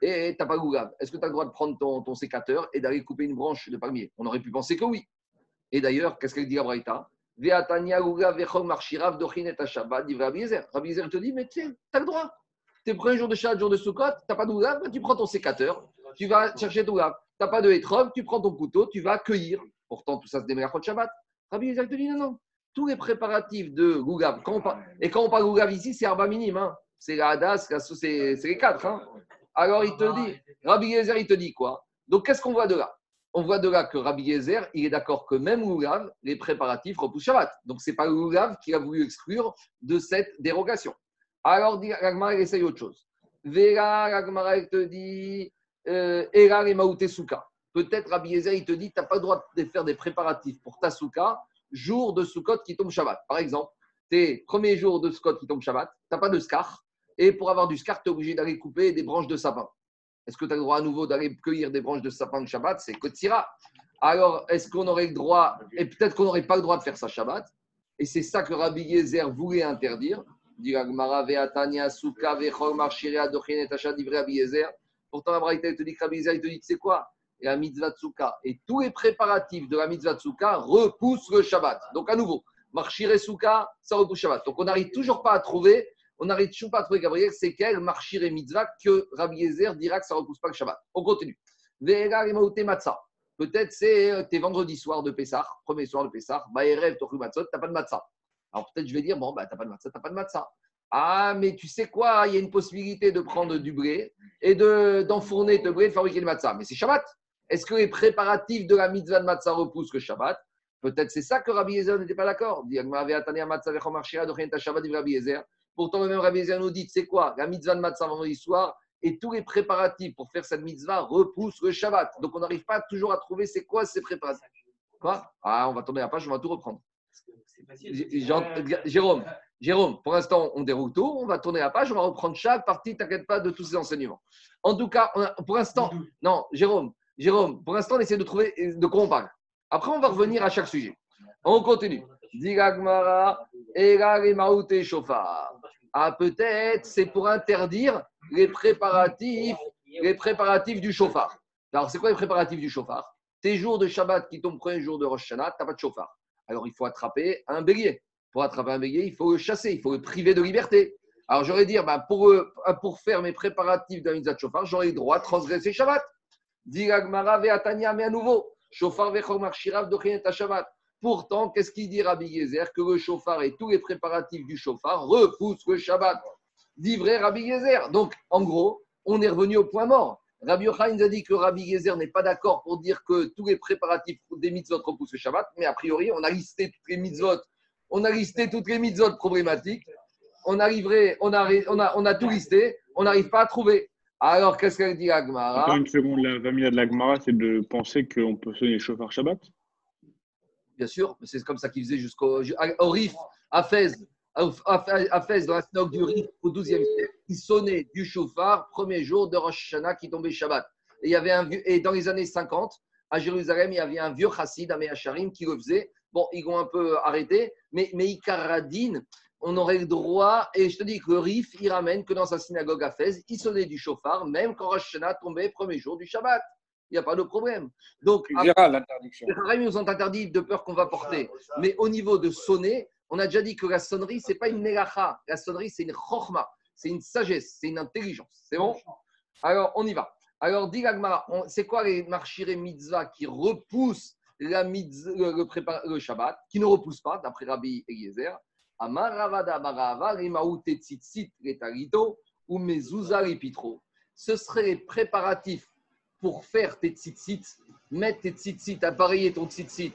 et tu n'as pas le Rougav, est-ce que tu as le droit de prendre ton sécateur et d'aller couper une branche de palmier? On aurait pu penser que oui. Et d'ailleurs, qu'est-ce qu'elle dit à Braïta? Veatania Rougav, Vechom, Marchirav, Dochinet, Shabbat, dit Rabbi Yezer. Rabbi Yezer te dit, mais tu as le droit. Tes premiers jours de Shabbat, jour de Sukkot, tu n'as pas de Rougav, tu prends ton sécateur. Tu vas chercher ton gars. Tu n'as pas de hétrog, tu prends ton couteau, tu vas cueillir. Pourtant, tout ça se démêle à de Shabbat. Rabbi Yezer te dit non, non. Tous les préparatifs de Gougav, et quand on parle Gougav ici, c'est Arba Minim. Hein. C'est la Hadas, c'est les quatre. Hein. Alors, il te dit, Rabbi Yezer, il te dit quoi? Donc, qu'est-ce qu'on voit de là? On voit de là que Rabbi Yezer, il est d'accord que même Gougav, les préparatifs repoussent Shabbat. Donc, ce n'est pas Gougav qu'il a voulu exclure de cette dérogation. Alors, Ragmara, il essaye autre chose. Vera, Ragmara, il te dit. Erar et Maouté Souka. Peut-être Rabbi Yezer, il te dit tu n'as pas le droit de faire des préparatifs pour ta Souka, jour de Sukkot qui tombe Shabbat. Par exemple, tes premiers jours de Sukkot qui tombe Shabbat, tu n'as pas de scar. Et pour avoir du scar, tu es obligé d'aller couper des branches de sapin. Est-ce que tu as le droit à nouveau d'aller cueillir des branches de sapin de Shabbat? C'est Kotsira. Alors, est-ce qu'on aurait le droit, et peut-être qu'on n'aurait pas le droit de faire ça Shabbat? Et c'est ça que Rabbi Yezer voulait interdire. Dit Agmara Veatania Souka Vechol Marchiria Dochinet Asha Divré Rabbi Yezer. Pourtant, la Braïta, il te dit que Rabbi Yezer, il te dit que c'est quoi? La mitzvah de Souka. Et tous les préparatifs de la mitzvah de Souka repoussent le Shabbat. Donc, à nouveau, marchiré Souka, ça repousse Shabbat. Donc, on n'arrive toujours pas à trouver, Gabriel, c'est quel marchiré mitzvah que Rabbi Yezer dira que ça ne repousse pas le Shabbat. On continue. Peut-être c'est tes vendredis soirs de Pessah, premier soir de Pessah, Baerev, Tochou Matzot, tu n'as pas de matzah. Alors, peut-être je vais dire, bon, bah, tu n'as pas de matzah, tu n'as pas de matzah. Ah, mais tu sais quoi, il y a une possibilité de prendre du blé et d'enfourner de blé, de fabriquer le matzah. Mais c'est Shabbat. Est-ce que les préparatifs de la mitzvah de matzah repoussent que Shabbat? Peut-être c'est ça que Rabbi Yezer n'était pas d'accord. Pourtant, le même Rabbi Yezer nous dit, c'est quoi? La mitzvah de matzah vendredi soir et tous les préparatifs pour faire cette mitzvah repoussent le Shabbat. Donc, on n'arrive pas toujours à trouver c'est quoi ces préparatifs. Quoi? Ah, on va tourner la page, on va tout reprendre. Jérôme, pour l'instant, on déroule tout, on va tourner la page, on va reprendre chaque partie, t'inquiète pas, de tous ces enseignements. En tout cas, pour l'instant, non, Jérôme, pour l'instant, on essaie de trouver de quoi on parle. Après, on va revenir à chaque sujet. On continue. Ah, peut-être, c'est pour interdire les préparatifs les préparatifs du chauffard. Alors, c'est quoi les préparatifs du chauffard? Tes jours de Shabbat qui tombent premier jour de Rosh Hashanah, tu n'as pas de chauffard. Alors, il faut attraper un bélier. Pour attraper un bélier, il faut le chasser, il faut le priver de liberté. Alors, j'aurais dit, bah, pour faire mes préparatifs d'un mitzvah de chauffard, j'aurais le droit de transgresser Shabbat. Dit l'Agmara ve'atania, mais à nouveau, chauffard ve'chomar shirav dochien ta Shabbat. Pourtant, qu'est-ce qu'il dit Rabbi Yezer? Que le chauffard et tous les préparatifs du chauffard repoussent le Shabbat. Dit vrai Rabbi Yezer. Donc, en gros, on est revenu au point mort. Rabbi Yochanan nous a dit que Rabbi Yezer n'est pas d'accord pour dire que tous les préparatifs des mitzvot repoussent le Shabbat, mais a priori, on a listé toutes les mitzvot problématiques. On a tout listé, on n'arrive pas à trouver. Alors, qu'est-ce qu'elle dit l'Agmara? Encore une seconde, la famille de l'Agmara, c'est de penser qu'on peut sonner le chauffard Shabbat. Bien sûr, c'est comme ça qu'ils faisaient jusqu'au Rif, à Fès, dans la synagogue du Rif, au XIIe siècle, ils sonnaient du chauffard, premier jour de Rosh Hashanah qui tombait Shabbat. Et, dans les années 50, à Jérusalem, il y avait un vieux chassid, un Meacharim, qui le faisait. Bon, ils ont un peu arrêté, mais ils caradinent. On aurait le droit, et je te dis que le Rif, il ramène que dans sa synagogue à Fès, il sonnait du chauffard, même quand Rosh Hashanah tombait premier jour du Shabbat. Il n'y a pas de problème. Donc, l'interdiction. Ils nous ont interdit de peur qu'on va porter. Mais au niveau de sonner, on a déjà dit que la sonnerie, ce n'est pas une nelacha. La sonnerie, c'est une chorma. C'est une sagesse, c'est une intelligence. C'est bon? Alors, on y va. Alors, dit l'Agmara, c'est quoi les marchiré mitzvah qui repoussent le Shabbat, qui ne repoussent pas, d'après Rabbi Eliezer? Amaravada barava, rimaouté tzitzit, retarito, ou mezouza repitro. Ce seraient les préparatifs pour faire tes tzitzit, mettre tes tzitzit, appareiller ton tzitzit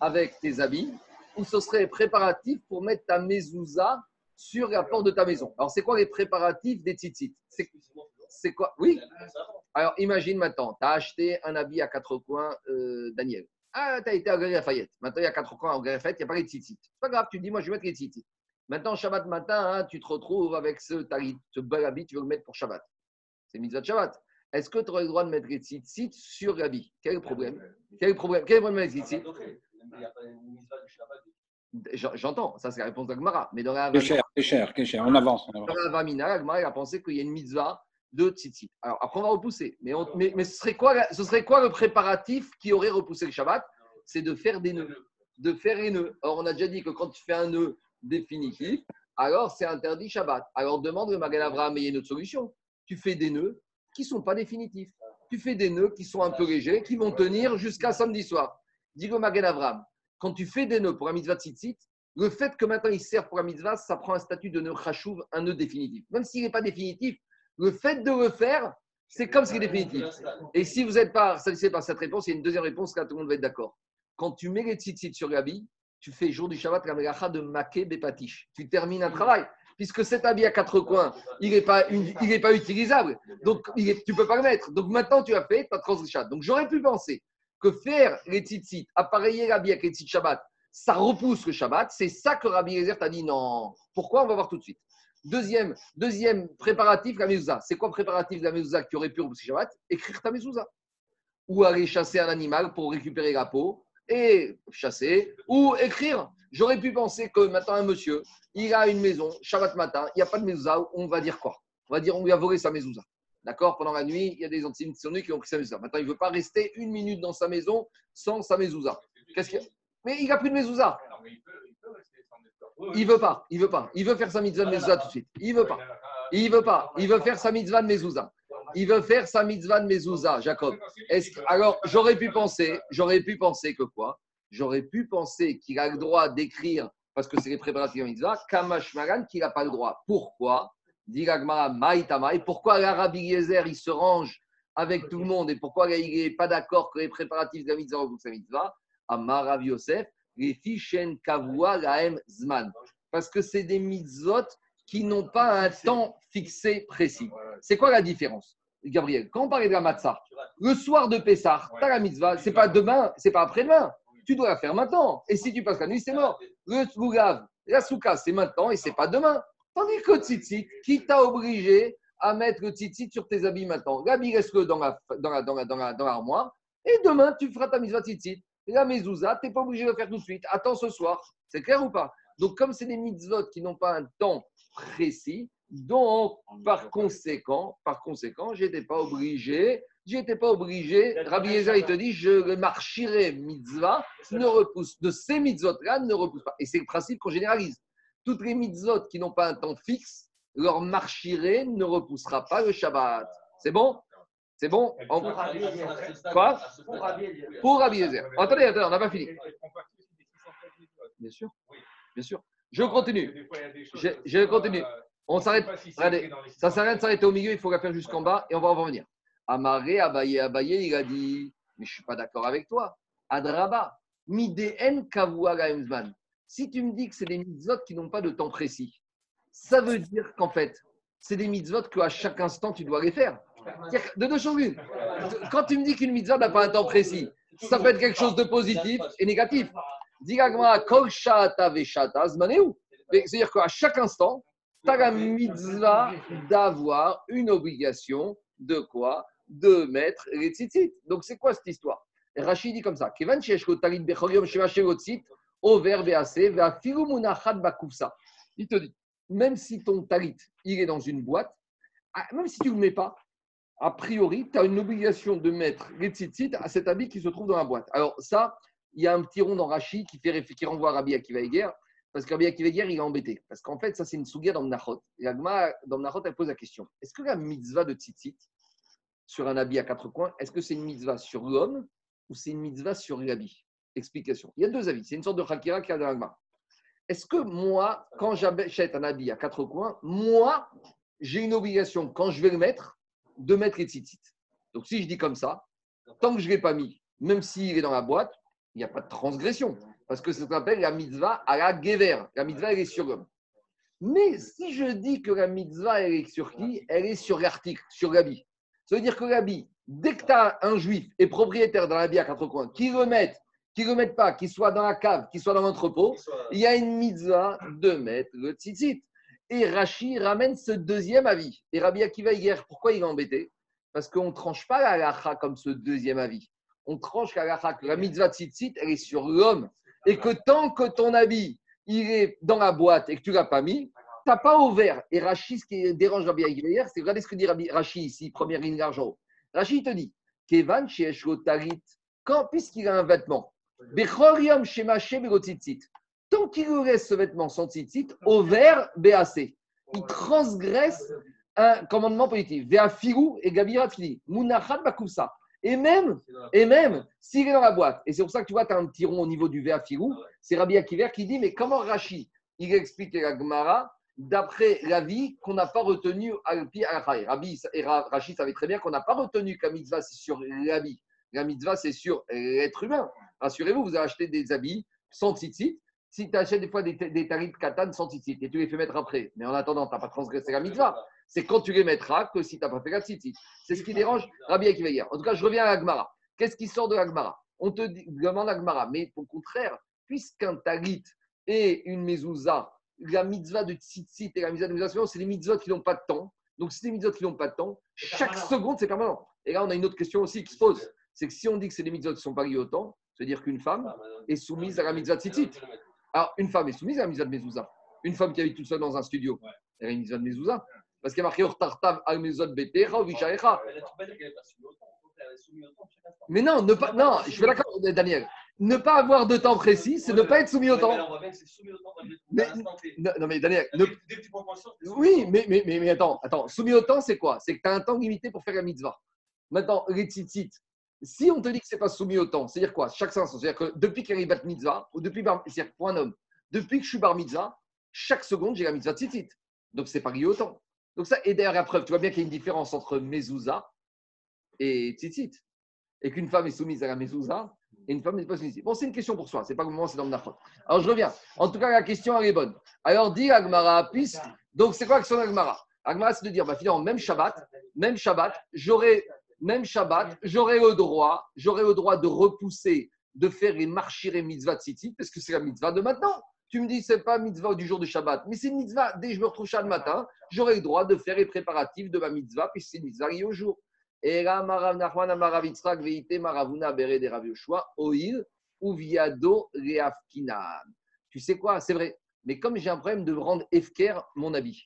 avec tes habits, ou ce serait les préparatifs pour mettre ta mezouza sur la porte de ta maison. Alors, c'est quoi les préparatifs des tzitzit? C'est quoi? Oui. Alors, imagine maintenant, tu as acheté un habit à quatre coins, Daniel. Ah, tu as été à Galerie Lafayette. Maintenant, il y a quatre coins à Galerie Lafayette, il n'y a pas les tzitzit. C'est pas grave, tu te dis, moi, je vais mettre les tzitzit. Maintenant, Shabbat matin, hein, tu te retrouves avec ce bel habit, tu veux le mettre pour Shabbat. C'est mitzvah de Shabbat. Est-ce que tu aurais le droit de mettre les tzitzit sur l'habit? Quel est le problème avec les tzitzit? J'entends, ça c'est la réponse d'Agmara. Mais dans la Havamina, on avance. Dans la Havamina, Agmara a pensé qu'il y a une mitzvah de tzitzit. Alors après, on va repousser. Mais ce serait quoi le préparatif qui aurait repoussé le Shabbat? C'est de faire des nœuds. Or, on a déjà dit que quand tu fais un nœud définitif, alors c'est interdit Shabbat. Alors demande le Magen Avraham, et il y a une autre solution. Tu fais des nœuds qui ne sont pas définitifs. Tu fais des nœuds qui sont un peu légers, qui vont tenir jusqu'à samedi soir. Dis le Magen Avraham, quand tu fais des nœuds pour un mitzvah de tzitzit, le fait que maintenant il sert pour un mitzvah, ça prend un statut de nœud chachouv, un nœud définitif. Même s'il n'est pas définitif, le fait de le faire, c'est comme s'il est définitif. Et si vous n'êtes pas satisfait par cette réponse, il y a une deuxième réponse, là tout le monde va être d'accord. Quand tu mets les tzitzit sur l'habit, tu fais jour du Shabbat la melacha de maké bepatish. Tu termines un travail. Puisque cet habit à quatre coins, il n'est pas utilisable. Donc, tu ne peux pas le mettre. Donc, maintenant, tu as fait ta transgression. Donc, j'aurais pu penser que faire les tzitzit, appareiller l'habit avec les tzitzit Shabbat, ça repousse le Shabbat. C'est ça que Rabbi Yezer t'a dit non. Pourquoi? On va voir tout de suite. Deuxième préparatif, la mezouza. C'est quoi le préparatif de la mezouza qui aurait pu repousser le Shabbat? Écrire ta mezouza. Ou aller chasser un animal pour récupérer la peau et chasser, ou écrire. J'aurais pu penser que maintenant un monsieur, il a une maison, Shabbat matin, il n'y a pas de mezouza, on va dire quoi? On va dire on lui a volé sa mezouza. D'accord? Pendant la nuit, il y a des antisémites qui ont pris sa mezouza. Maintenant, il ne veut pas rester une minute dans sa maison sans sa mezouza. Mais il n'a plus de mezouza. Il ne veut pas. Il veut faire sa mitzvah de mezouza tout de suite. Il ne veut pas. Il veut faire sa mitzvah de mezouza. Jacob. Alors, j'aurais pu penser que quoi? J'aurais pu penser qu'il a le droit d'écrire, parce que c'est les préparatifs de mitzvah, kamashmaran, qu'il n'a pas le droit. Pourquoi? Dit l'Agmara, maïtamaï. Pourquoi Rabbi Yezer, il se range avec tout le monde et pourquoi il n'est pas d'accord que les préparatifs de la mitzvah repoussent la mitzvah? Amar Rav Yosef, refi shen kavua lahem zman. Parce que c'est des mitzvot qui n'ont pas un temps fixé précis. C'est quoi la différence, Gabriel? Quand on parlait de la matzah, le soir de Pessah, tu as la mitzvah, c'est pas demain, c'est pas après-demain. Tu dois la faire maintenant. Et si tu passes la nuit, c'est mort. Le Tzoulav, la Souka, c'est maintenant et c'est pas demain. Tandis que le tzitzit, qui t'a obligé à mettre le tzitzit sur tes habits maintenant? L'habit reste dans l'armoire et demain, tu feras ta mitzvah tzitzit. La mezouza, tu n'es pas obligé de le faire tout de suite. Attends ce soir. C'est clair ou pas? Donc, comme c'est des mitzvot qui n'ont pas un temps précis, Donc, par conséquent, je n'étais pas obligé. Rabbi Yezer, il te dit, je marchirai mitzvah, ne repousse, de ces mitzvot-là, ne repousse pas. Et c'est le principe qu'on généralise. Toutes les mitzvot qui n'ont pas un temps fixe, leur marchirai ne repoussera pas le Shabbat. C'est bon ? C'est bon ? Quoi ? Pour Rabbi Yezer. Attendez, on n'a pas fini. Bien sûr. Je continue. On s'arrête. Regardez, ça sert à rien de s'arrêter au milieu, il faut la faire jusqu'en bas et on va en revenir. Amaré, Abayé, il a dit, mais je ne suis pas d'accord avec toi. Adraba, Midéen Kavua Gaimsman. Si tu me dis que c'est des mitzvot qui n'ont pas de temps précis, ça veut dire qu'en fait, c'est des mitzvot qu'à chaque instant, tu dois les faire. C'est-à-dire, de deux choses l'une. Quand tu me dis qu'une mitzvot n'a pas un temps précis, ça peut être quelque chose de positif et négatif. Dis-moi, Kol Shata Veshata Zmaneu. C'est-à-dire qu'à chaque instant, tu as la mitzvah d'avoir une obligation de quoi ? De mettre les tzitzit. Donc, c'est quoi cette histoire ? Rachi dit comme ça. Kevan Sheshko Talit Bechoryom Shevashevot Tzit, Over Bease, Veafilu Munachat Bakufsa. Il te dit, même si ton talit, il est dans une boîte, même si tu ne le mets pas, a priori, tu as une obligation de mettre les tzitzit à cet habit qui se trouve dans la boîte. Alors, ça, il y a un petit rond dans Rachi qui renvoie à Rabbi Akiva Eger. Parce que Rabbi Akiva Eger, il est embêté. Parce qu'en fait, ça, c'est une souga dans le Nahot. Et Agma, dans le Nahot, elle pose la question. Est-ce que la mitzvah de tzitzit, sur un habit à quatre coins, est-ce que c'est une mitzvah sur l'homme ou c'est une mitzvah sur l'habit ? Explication. Il y a deux avis. C'est une sorte de hakira qu'il y a dans Agma. Est-ce que moi, quand j'achète un habit à quatre coins, moi, j'ai une obligation, quand je vais le mettre, de mettre les tzitzit ? Donc, si je dis comme ça, tant que je ne l'ai pas mis, même s'il est dans la boîte, il n'y a pas de transgression. Parce que c'est ce qu'on appelle la mitzvah à la gever. La mitzvah, elle est sur l'homme. Mais si je dis que la mitzvah, elle est sur qui ? Elle est sur l'article, sur l'habit. Ça veut dire que l'habit, dès que tu as un juif et propriétaire d'un habit à quatre coins, qui ne le mette pas, qu'il soit dans la cave, qu'il soit dans l'entrepôt, il y a une mitzvah de mettre le tzitzit. Et Rachi ramène ce deuxième avis. Et Rabbi Akiva Eger, pourquoi il est embêté ? Parce qu'on ne tranche pas la halacha comme ce deuxième avis. On tranche la halacha, que la mitzvah tzitzit, elle est sur l'homme. Et que tant que ton habit, il est dans la boîte et que tu ne l'as pas mis, tu n'as pas ouvert. Et Rachi, ce qui dérange Rabbi Akiva Eger, c'est regardez ce que dit Rachi ici, première ligne d'argent. Rachi te dit, Kevan she'eshlo tarit, quand puisqu'il a un vêtement, bechor yom shemashe belo tzitzit, tant qu'il reste ce vêtement sans tzitzit, ouvert béacé, il transgresse un commandement politique. Ve'afilu et Gabirat qui dit, munachat bakufsa. Et même, s'il est dans la boîte, et c'est pour ça que tu vois, tu as un petit rond au niveau du Véa Filou, c'est Rabbi Akiva qui dit, mais comment Rachi ? Il explique à la Gemara, d'après l'avis qu'on n'a pas retenu Alpi Al-Khaï. Rabbi et Rachi savaient très bien qu'on n'a pas retenu que la mitzvah, c'est sur l'habit. La mitzvah, c'est sur l'être humain. Rassurez-vous, vous avez acheté des habits sans tzitzit. Si tu achètes des fois des taris de katane sans tzitzit et tu les fais mettre après, mais en attendant, tu n'as pas transgressé la mitzvah. C'est quand tu les mettras que si tu n'as pas fait la tzitzit. C'est ce qui dérange Rabbi Akiva Eger. En tout cas, je reviens à la Gemara. Qu'est-ce qui sort de la Gemara ? On te demande la Gemara, mais au contraire, puisqu'un talit et une mezouza, la mitzvah de tzitzit et la mitzvah de mezouza, c'est des mitzvot qui n'ont pas de temps. Donc, si c'est des mitzvot qui n'ont pas de temps, chaque seconde, c'est permanent. Et là, on a une autre question aussi qui se pose. C'est que si on dit que c'est des mitzvot qui ne sont pas liés au temps, c'est-à-dire qu'une femme est soumise à la mitzvah de tzitzit. Alors, une femme est soumise à la mitzvah de mezouza. Une femme qui habite toute seule dans un studio, elle a une mitzvah de mezouza. Parce qu'il y a marqué Ortartav al-Mezot Betecha ou Vishaecha. Mais non, ne pas. Non, je suis d'accord, Daniel. Ne pas avoir de temps précis, c'est ne pas être soumis au temps. Non, mais Daniel. Oui, mais attends. Soumis au temps, c'est quoi ? C'est que tu as un temps limité pour faire la mitzvah. Maintenant, les tzitzit. Si on te dit que c'est pas soumis au temps, c'est-à-dire quoi ? Chaque sens, c'est-à-dire que depuis qu'il y a bat mitzvah, ou depuis c'est-à-dire pour un homme, depuis que je suis bar mitzvah, chaque seconde j'ai la mitzvah tzitzit. Donc c'est pas lié au temps. Donc ça, et d'ailleurs la preuve, tu vois bien qu'il y a une différence entre mezouza et tzitzit. Et qu'une femme est soumise à la mezouza et une femme n'est pas soumise. Bon, c'est une question pour soi, c'est pas le moment, c'est dans le nachot. Alors je reviens. En tout cas, la question, elle est bonne. Alors dit Agmara, puisque. Donc c'est quoi l'action d'Agmara ? Agmara, c'est de dire, bah, finalement, même Shabbat, j'aurai le droit de repousser, de faire les marchir et mitzvah tzitzit, parce que c'est la mitzvah de maintenant. Tu me dis, ce n'est pas mitzvah du jour de Shabbat, mais c'est une mitzvah. Dès que je me retrouve chaque matin, j'aurai le droit de faire les préparatifs de ma mitzvah, puisque c'est une mitzvah liée au jour. Et là, Marav Nachman, Marav Yitzhak, Veite, Marav Una, Beret, Rav Yoshua, Oil, Uviado, Reafkinan. Tu sais quoi ? C'est vrai. Mais comme j'ai un problème de rendre efker mon habit.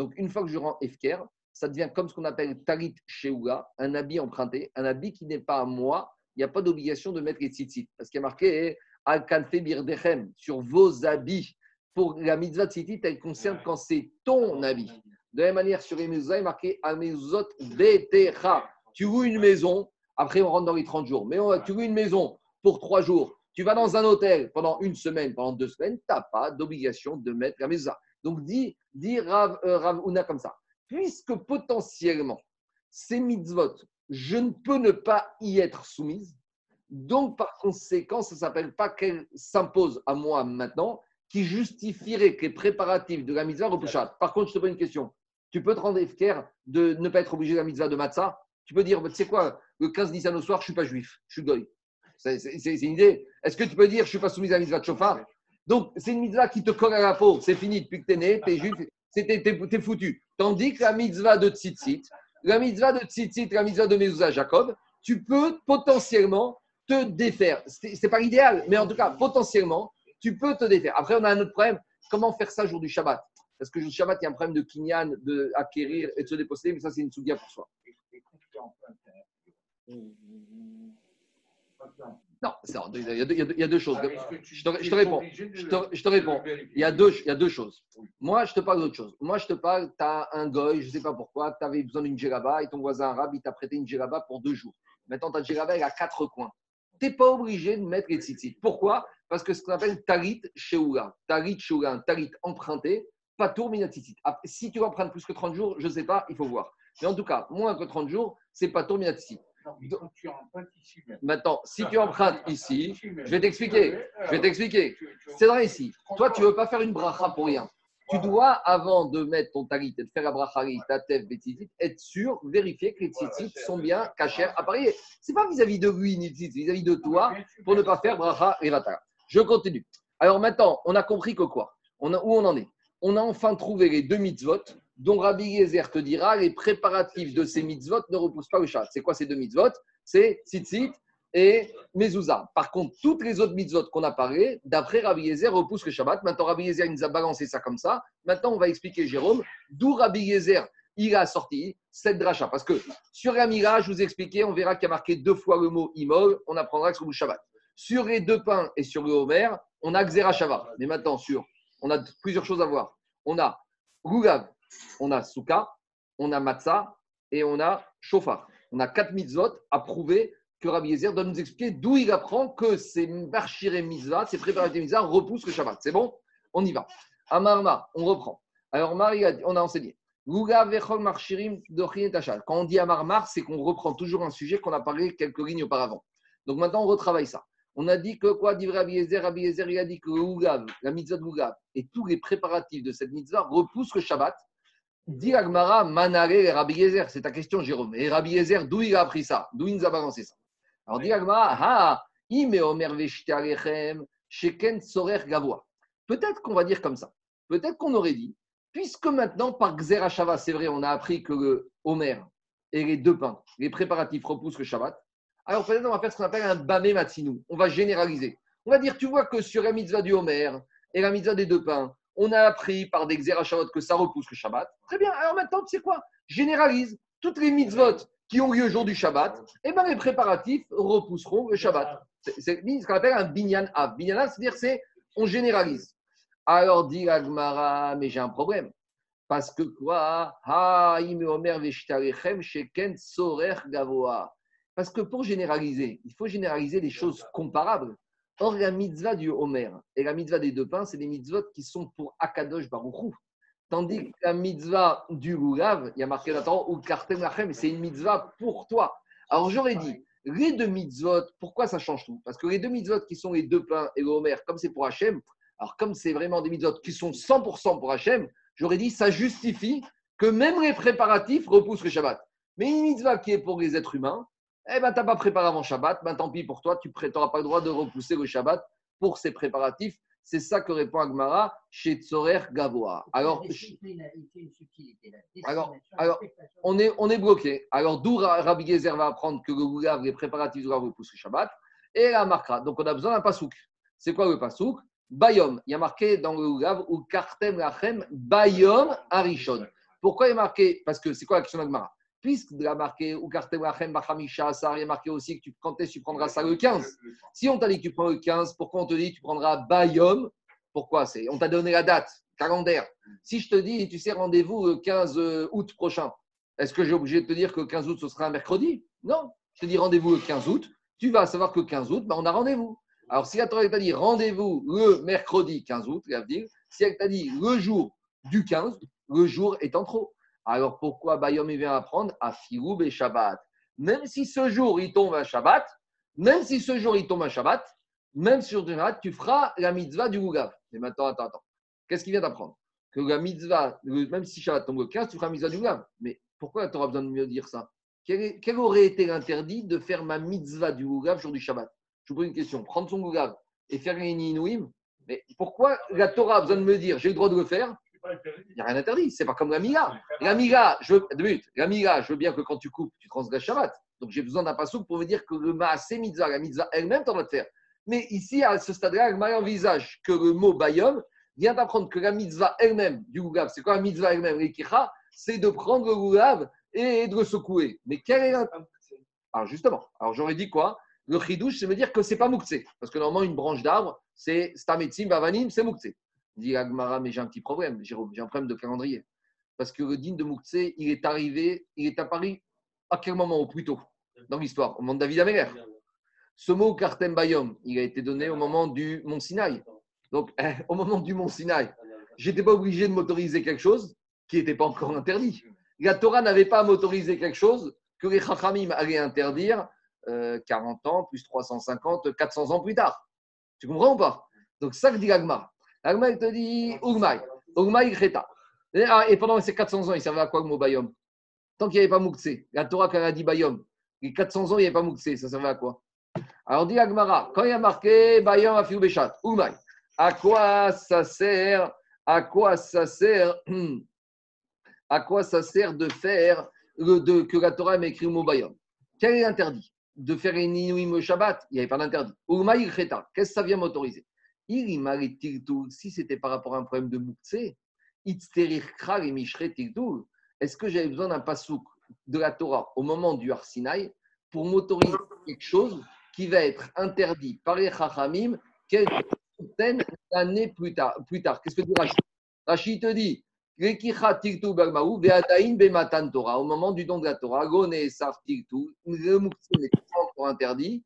Donc, une fois que je rends Efker, ça devient comme ce qu'on appelle Tarit Sheoula, un habit emprunté, un habit qui n'est pas à moi. Il n'y a pas d'obligation de mettre les tzitzit. Parce qu'il y a marqué Al Kanfe Birdechem sur vos habits. Pour la mitzvah de tzitzit, elle concerne quand c'est ton habit. De la même manière, sur les mezuzot, il est marqué Amezuzot Betecha. Tu loues une maison, après on rentre dans les 30 jours. Mais tu loues une maison pour 3 jours. Tu vas dans un hôtel pendant une semaine, pendant 2 semaines, tu n'as pas d'obligation de mettre la mezuzah. Donc, dit Rav Una comme ça. Puisque potentiellement, ces mitzvot, je ne peux ne pas y être soumise, donc par conséquent, ça ne s'appelle pas qu'elle s'impose à moi maintenant, qui justifierait que les préparatifs de la mitzvah repoussent. Par contre, je te pose une question. Tu peux te rendre efker de ne pas être obligé de la mitzvah de matzah? Tu peux dire, tu sais quoi, le 15 Nissan au soir, je ne suis pas juif, je suis goy. C'est une idée. Est-ce que tu peux dire, je ne suis pas soumise à la mitzvah de shofar? Donc, c'est une mitzvah qui te colle à la peau. C'est fini, depuis que tu es né, tu es juif, t'es foutu. Tandis que la mitzvah de tzitzit, la mitzvah de mezuzah Jacob, tu peux potentiellement te défaire. Ce n'est pas l'idéal, mais en tout cas, potentiellement, tu peux te défaire. Après, on a un autre problème. Comment faire ça jour du Shabbat? Parce que jour du Shabbat, il y a un problème de kinyan, de acquérir et de se déposséder, mais ça, c'est une soubia pour soi. Non, il y a deux choses. Je te réponds. Il y a deux choses. Moi, je te parle d'autre chose. Moi, je te parle, tu as un goy, je ne sais pas pourquoi, tu avais besoin d'une djellaba et ton voisin arabe, il t'a prêté une djellaba pour 2 jours. Maintenant, ta djellaba, elle a 4 coins. Tu n'es pas obligé de mettre les tzitzit. Pourquoi? Parce que ce qu'on appelle tarit sheoula. Tarit sheoula, tarit emprunté, pas tour, mais tzitzit. Si tu empruntes plus que 30 jours, je ne sais pas, il faut voir. Mais en tout cas, moins que 30 jours, c'est pas tour, mais tzitzit. Donc, tu empruntes ici même. Maintenant, si tu empruntes ici, je vais t'expliquer. C'est vrai ici. Toi, tu ne veux pas faire une bracha pour rien. Tu dois, avant de mettre ton talit et de faire la bracha, ta tef, tzitzit, être sûr, vérifier que les tzitzit sont bien cachères à parier. Ce n'est pas vis-à-vis de lui, ni vis-à-vis de toi, pour ne pas faire bracha et vatara. Je continue. Alors maintenant, on a compris que quoi? Où on en est? On a enfin trouvé les 2 mitzvot. Dont Rabbi Yezer te dira, les préparatifs de ces mitzvot ne repoussent pas le Shabbat. C'est quoi ces 2 mitzvot? C'est tzitzit et mezuzah. Par contre, toutes les autres mitzvot qu'on a parlé, d'après Rabbi Yezer, repoussent le Shabbat. Maintenant, Rabbi Yezer nous a balancé ça comme ça. Maintenant, on va expliquer Jérôme d'où Rabbi Yezer il a sorti cette dracha. Parce que sur la mira, je vous expliquais, on verra qu'il y a marqué 2 fois le mot imol. On apprendra que sur le Shabbat. Sur les 2 pains et sur le homer, on a Xera Shabbat. Mais maintenant, on a plusieurs choses à voir. On a Rougav. On a Souka, on a Matzah et on a Shofar. On a 4 mitzvot à prouver que Rabbi Yezer doit nous expliquer d'où il apprend que ces barchiré mitzvot, ces préparatifs mitzvot repoussent le Shabbat. C'est bon? On y va. Amarma, on reprend. Alors, on a enseigné. Quand on dit Amarma, c'est qu'on reprend toujours un sujet qu'on a parlé quelques lignes auparavant. Donc maintenant, on retravaille ça. On a dit que quoi, dit Rabbi Yezer, il a dit que la mitzvah de Rougav et tous les préparatifs de cette mitzvah repoussent le Shabbat. Dit Agmara, Manare Rabbi Yezer, c'est ta question, Jérôme. Et Rabbi Yezer, d'où il a appris ça? D'où il nous a balancé ça? Alors, dit Agmara, ah, Ime Omer Veshtarechem, Sheken Sorer Gavoa. Peut-être qu'on va dire comme ça. Peut-être qu'on aurait dit, puisque maintenant, par Xer HaShava, c'est vrai, on a appris que le Omer et les 2 pains, les préparatifs repoussent le Shabbat, alors peut-être on va faire ce qu'on appelle un Bamé Matsinou. On va généraliser. On va dire, tu vois que sur la mitzvah du Omer et la mitzvah des 2 pains, on a appris par des Xer HaShavot que ça repousse le Shabbat. Très bien, alors maintenant, tu sais quoi? Généralise toutes les mitzvot qui ont lieu le jour du Shabbat, et bien les préparatifs repousseront le Shabbat. C'est ce qu'on appelle un binyan av. Binyan av, c'est-à-dire on généralise. Alors dit Agmara, mais j'ai un problème. Parce que quoi? Parce que pour généraliser, il faut généraliser les choses comparables. Or, la mitzvah du Homer et la mitzvah des 2 pains, c'est des mitzvot qui sont pour Akadosh Baruch Hu. Tandis que la mitzvah du Lulav, il y a marqué là-dedans, ou Kartem Lachem, c'est une mitzvah pour toi. Alors, j'aurais dit, les 2 mitzvot, pourquoi ça change tout? Parce que les 2 mitzvot qui sont les 2 pains et le Homer, comme c'est pour Hachem, alors comme c'est vraiment des mitzvot qui sont 100% pour Hachem, j'aurais dit, ça justifie que même les préparatifs repoussent le Shabbat. Mais une mitzvah qui est pour les êtres humains, eh bien, tu n'as pas préparé avant Shabbat, ben, tant pis pour toi, tu n'auras pas le droit de repousser le Shabbat pour ses préparatifs. C'est ça que répond Agmara chez Tzorer Gavoa. Alors, on est bloqué. Alors, d'où Rabbi Yezer va apprendre que le Lulav, les préparatifs du Lulav repoussent le Shabbat. Et la marquera. Donc, on a besoin d'un pasouk. C'est quoi le pasouk? Bayom. Il y a marqué dans le Lulav, ou Kartem Lachem, Bayom Arishon. Pourquoi il est marqué? Parce que c'est quoi la question de Gemara? Puisqu'il a marqué, ou Kartebrachem, Bachamisha, ça a marqué aussi que tu, quand tu prendras ça le 15. Si on t'a dit que tu prends le 15, pourquoi on te dit que tu prendras Bayom? Pourquoi c'est, on t'a donné la date, calendaire. Si je te dis, tu sais, rendez-vous le 15 août prochain, est-ce que j'ai obligé de te dire que le 15 août, ce sera un mercredi? Non. Je te dis rendez-vous le 15 août, tu vas savoir que le 15 août, ben, on a rendez-vous. Alors, si la Torah t'a dit rendez-vous le mercredi 15 août, si elle t'a dit le jour du 15, le jour étant trop. Alors, pourquoi Bayom il vient apprendre à Firoub et Shabbat? Même si ce jour, il tombe à Shabbat, même sur le Shabbat, tu feras la mitzvah du Rougav. Mais maintenant, attends. Qu'est-ce qu'il vient d'apprendre? Que la mitzvah, même si Shabbat tombe le 15, tu feras la mitzvah du Rougav. Mais pourquoi la Torah a besoin de mieux dire ça? Quel aurait été l'interdit de faire ma mitzvah du Rougav jour du Shabbat? Je vous pose une question. Prendre son Rougav et faire les Ninouim, mais pourquoi la Torah a besoin de me dire j'ai le droit de le faire? Il n'y a rien d'interdit, c'est pas comme la Mila. La Mila, je veux bien que quand tu coupes, tu transgresses Shabbat. Donc j'ai besoin d'un passouk pour me dire que le Maasé Mitzvah, la Mitzvah elle-même, tu en dois te faire. Mais ici, à ce stade-là, Gemara envisage que le mot Bayom vient d'apprendre que la Mitzvah elle-même du Roulav, c'est quoi la Mitzvah elle-même, l'Ekicha, c'est de prendre le Roulav et de le secouer. Mais quel est l'intérêt? Alors justement, j'aurais dit quoi? Le Chidouche, ça veut dire que ce n'est pas Mouktsé. Parce que normalement, une branche d'arbre, c'est Stametsim, Bavanim, c'est Mouktsé. Dit Agmara, mais j'ai un petit problème, Jérôme, j'ai un problème de calendrier. Parce que le din de Mouktsé, il est apparu à quel moment au plus tôt dans l'histoire? Au moment de David Améler. Ce mot Kartem Bayom, il a été donné au moment du Mont Sinaï. Donc, au moment du Mont Sinaï, je n'étais pas obligé de m'autoriser quelque chose qui n'était pas encore interdit. La Torah n'avait pas à m'autoriser quelque chose que les Chachamim allaient interdire 40 ans, plus 350, 400 ans plus tard. Tu comprends ou pas? Donc, ça que dit Agmara. Agma, il te dit Ogmaï Kheta. Et pendant ces 400 ans, il servait à quoi le mot Bayom? Tant qu'il n'y avait pas Mouktsé, la Torah quand elle a dit Bayom, les 400 ans, il n'y avait pas Mouktsé, ça servait à quoi? Alors dit Agmara, quand il y a marqué Bayom Afiou Béchat, Ogmaï, à quoi ça sert de faire que la Torah m'écrit le mot Bayom? Quel est l'interdit? De faire une inouïme au Shabbat, il n'y avait pas d'interdit. Ogmaï Kheta, qu'est-ce que ça vient m'autoriser? Si c'était par rapport à un problème de Mouktsé, est-ce que j'avais besoin d'un passouk de la Torah au moment du Har Sinaï pour m'autoriser quelque chose qui va être interdit par les Chachamim quelques centaines d'années plus tard. Qu'est-ce que dit Rachi? Rachi te dit au moment du don de la Torah, le Mouktsé n'est pas encore interdit.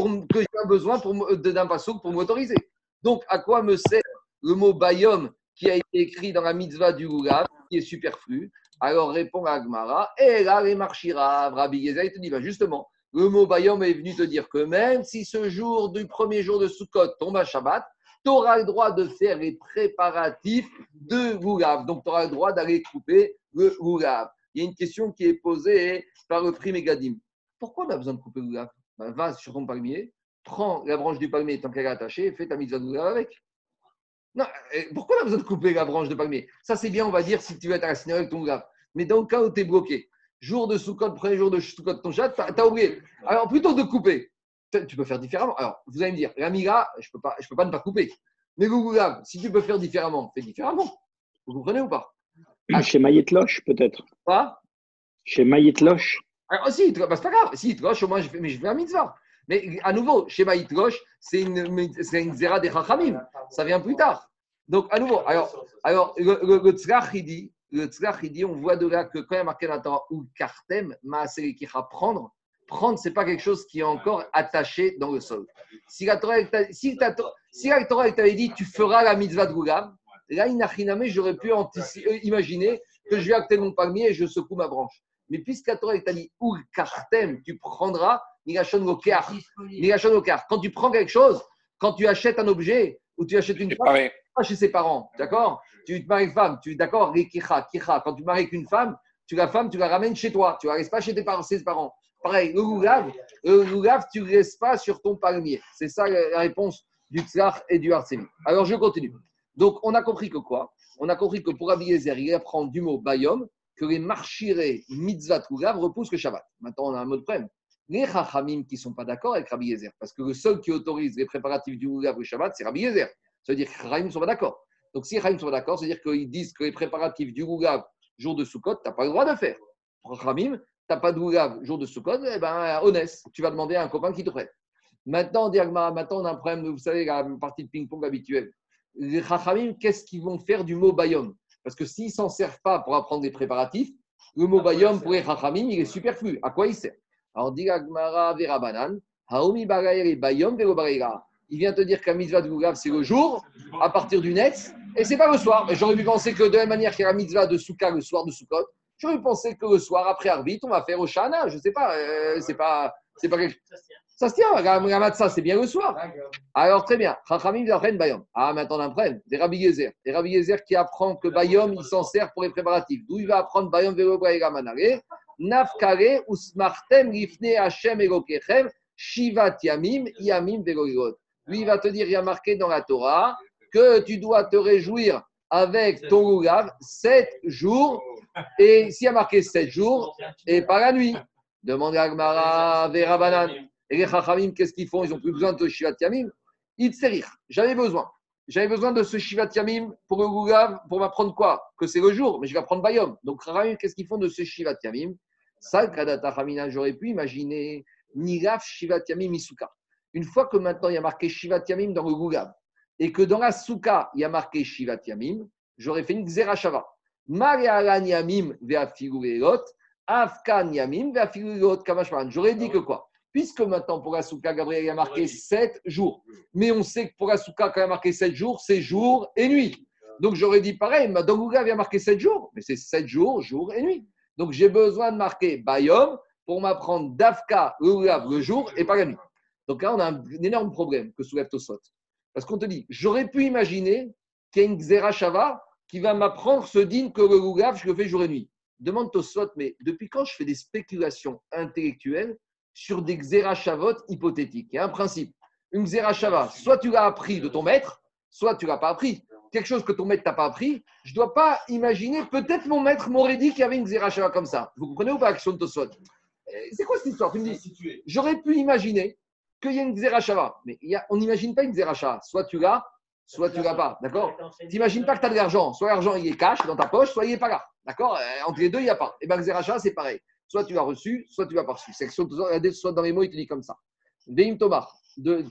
Que j'ai un besoin d'un passouk pour m'autoriser. Donc, à quoi me sert le mot Bayom qui a été écrit dans la mitzvah du Roulav, qui est superflu? Alors, répond à Agmara, et là, les marchira, Rabbi Yezer, il te dit, justement, le mot Bayom est venu te dire que même si ce jour du premier jour de Sukkot tombe à Shabbat, tu auras le droit de faire les préparatifs de Roulav. Donc, tu auras le droit d'aller couper le Roulav. Il y a une question qui est posée par le Prime Gadim. Pourquoi on a besoin de couper le Roulav? Ben, va sur ton palmier, prends la branche du palmier tant qu'elle est attachée et fais ta mitzvah de Roulav avec. Non, pourquoi on a besoin de couper la branche de palmier? Ça, c'est bien, on va dire, si tu veux être à la synagogue avec ton Roulav. Mais dans le cas où tu es bloqué, jour de Sukkot, premier jour de Sukkot, ton chat, tu as oublié. Alors, plutôt que de couper, tu peux faire différemment. Alors, vous allez me dire, la Mila, je ne peux pas ne pas couper. Mais le Roulav, si tu peux faire différemment, fais différemment. Vous comprenez ou pas? Chez Maït Loche, peut-être. Pas chez Maït Loche. Alors, si, bah, c'est pas grave. Si, Yitrosh, au moins, je fais la mitzvah. Mais à nouveau, Shema Yitrosh, c'est une zera des Chachamim. Ça vient plus tard. Donc, à nouveau, alors le Tzrach, il dit, on voit de là que quand il y a marqué dans le Torah, ou Kartem, Maaselikira, prendre, c'est pas quelque chose qui est encore attaché dans le sol. Si la Torah t'avait dit, tu feras la mitzvah de Roulav, là, inachiname, j'aurais pu imaginer que je vais acter mon palmier et je secoue ma branche. Mais puisque la Torah t'a dit ou kartem, tu prendras nigashon lokar. Quand tu prends quelque chose, quand tu achètes un objet ou tu achètes une femme, pas chez ses parents, d'accord? Tu te maries une femme, tu d'accord? Quand tu maries avec une femme, tu la ramènes chez toi, tu la laisses pas chez ses parents. Pareil, le roulav, tu ne laisses pas sur ton palmier. C'est ça la réponse du Tzar et du Harsemi. Alors je continue. Donc on a compris que quoi? On a compris que pour Rabbi Yezer, il apprend du mot Bayom que les marchirés mitzvah Roulav repoussent le Shabbat. Maintenant, on a un mot de problème. Les Chachamim qui ne sont pas d'accord avec Rabbi Yezer, parce que le seul qui autorise les préparatifs du Roulav le Shabbat, c'est Rabbi Yezer. Ça veut dire que les Chachamim ne sont pas d'accord. Donc, si les Chachamim sont d'accord, c'est-à-dire qu'ils disent que les préparatifs du Lulav, jour de Soukot, tu n'as pas le droit de faire. Chachamim, tu n'as pas de Lulav, jour de Soukot, eh bien, honnête, tu vas demander à un copain qui te prête. Maintenant, on a un problème, vous savez, la partie de ping-pong habituelle. Les Chachamim, qu'est-ce qu'ils vont faire du mot Bayom? Parce que s'ils ne s'en servent pas pour apprendre des préparatifs, le mot Bayom pour les Chachamim, il est superflu. À quoi il sert? Alors, dit Agmara Verabanan, Haomi Baraeri Bayom Vero Baraira. Il vient te dire qu'à mitzvah de Lulav, c'est le jour, à partir du net, et c'est pas le soir. Et j'aurais pu penser que de la même manière qu'il y a la mitzvah de Souka le soir de Soukot, j'aurais pu penser que le soir, après Arvit, on va faire Oshana, je ne sais pas, c'est pas quelque chose. Ça se tient, la matzah, c'est bien le soir. Alors très bien, Chachamim apprennent Bayom. Ah, maintenant on apprenne, des Rabbi Yezer. Des Rabbi Yezer qui apprend que Bayom, il s'en sert pour les préparatifs. D'où il va apprendre Bayom Vero Braïra Manare, Nafkare, Usmartem, Rifne, Hashem, Elokechem, Shivat, Yamim, Yamim, Vero Irot. Lui, il va te dire, il y a marqué dans la Torah que tu dois te réjouir avec ton Lulav 7 jours. Et s'il y a marqué 7 jours, et pas la nuit. Demande à Agmara Vera Banan. Et les Chachamim, qu'est-ce qu'ils font? Ils n'ont plus besoin de Shivat Yamim. Itzerir. J'avais besoin de ce Shivat Yamim pour le Lulav, pour m'apprendre quoi? Que c'est le jour, mais je vais apprendre Bayom. Donc, Chachamim, qu'est-ce qu'ils font de ce Shivat Yamim? Salkadata Hamina, j'aurais pu imaginer Niraf Shivat Yamim Isuka. Une fois que maintenant il y a marqué Shivat Yamim dans le Lulav et que dans la Souka il y a marqué Shivat Yamim, j'aurais fait une Xerachava. Marialan Yamim veafigureot, Afkan Yamim veafigureot Kamashman. J'aurais dit que quoi? Puisque maintenant pour la Souka, Gabriel, il y a marqué 7 jours. Mais on sait que pour la Souka, quand il y a marqué 7 jours, c'est jour et nuit. Donc j'aurais dit pareil, dans le Lulav il y a marqué 7 jours, mais c'est 7 jours, jour et nuit. Donc j'ai besoin de marquer Bayom pour m'apprendre d'Afka Lulav le jour et pas la nuit. Donc là, on a un énorme problème que soulève Tosfot. Parce qu'on te dit, j'aurais pu imaginer qu'il y a une Xerachava qui va m'apprendre ce din que le Lulav, je le fais jour et nuit. Demande Tosfot, mais depuis quand je fais des spéculations intellectuelles sur des Xerachavot hypothétiques? Il y a un principe. Une Xerachava, soit tu l'as appris de ton maître, soit tu ne l'as pas appris. Quelque chose que ton maître t'a pas appris, je ne dois pas imaginer, peut-être mon maître m'aurait dit qu'il y avait une Xerachava comme ça. Vous comprenez ou pas l'action de Tosfot? C'est quoi cette histoire? Tu me dis, j'aurais pu imaginer qu'il y a une Xerachava. Mais on n'imagine pas une Xerachava. Soit tu l'as, soit tu l'as pas. D'accord? Tu n'imagines pas que tu as de l'argent. Soit l'argent, il est cash dans ta poche, soit il n'est pas là. D'accord? Entre les deux, il n'y a pas. Et bien, Xerachava, c'est pareil. Soit tu l'as reçu, soit tu l'as pas reçu. C'est que soit dans les mots, il te dit comme ça. Veim Tomar,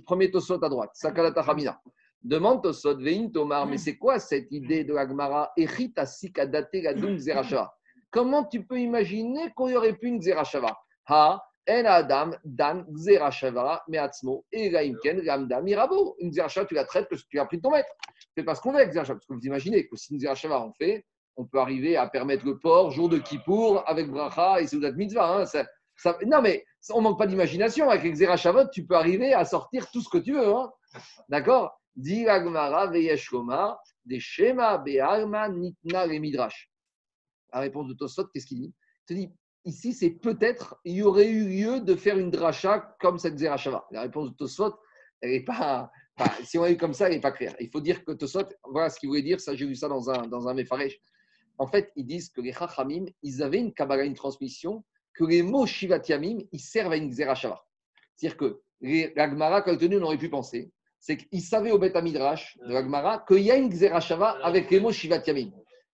premier Tosfot à droite. Sakalata Hamina. Demande Tosfot, Veim Tomar, mais c'est quoi cette idée de l'Agmara? Erita sikadate gadum Xerachava. Comment tu peux imaginer qu'on y aurait pu une Xerachava? Ha! En Adam, Dan, Xerachava, Meatzmo, Egaimken, Ramda, Mirabo. Une Xerachava, tu la traites parce que tu as pris de ton maître. C'est parce qu'on a une Xerachava. Parce que vous imaginez que si une Xerachava on fait, on peut arriver à permettre le port, jour de Kippour, avec Bracha et Seudat Mitzvah. Hein. Non, mais on ne manque pas d'imagination. Avec Xerachava, tu peux arriver à sortir tout ce que tu veux. Hein. D'accord? Diragmara, Veyeshkoma, des Shema, Be'alma, Nitna, et Midrash. La réponse de Tosfot, qu'est-ce qu'il dit? Il te dit. Ici, c'est peut-être, il y aurait eu lieu de faire une dracha comme cette Xerachava. La réponse de Tosfot, elle n'est pas, si on l'a eu comme ça, elle n'est pas claire. Il faut dire que Tosfot, voilà ce qu'il voulait dire, ça j'ai vu ça dans un Méfarech. En fait, ils disent que les Chachamim, ils avaient une Kabbalah, une transmission, que les mots Shivat Yamim, ils servent à une Xerachava. C'est-à-dire que la Gemara, quand elle tenait, on aurait pu penser, c'est qu'ils savaient au Beth Midrash de la Gemara qu'il y a une Xerachava avec les mots Shivat Yamim.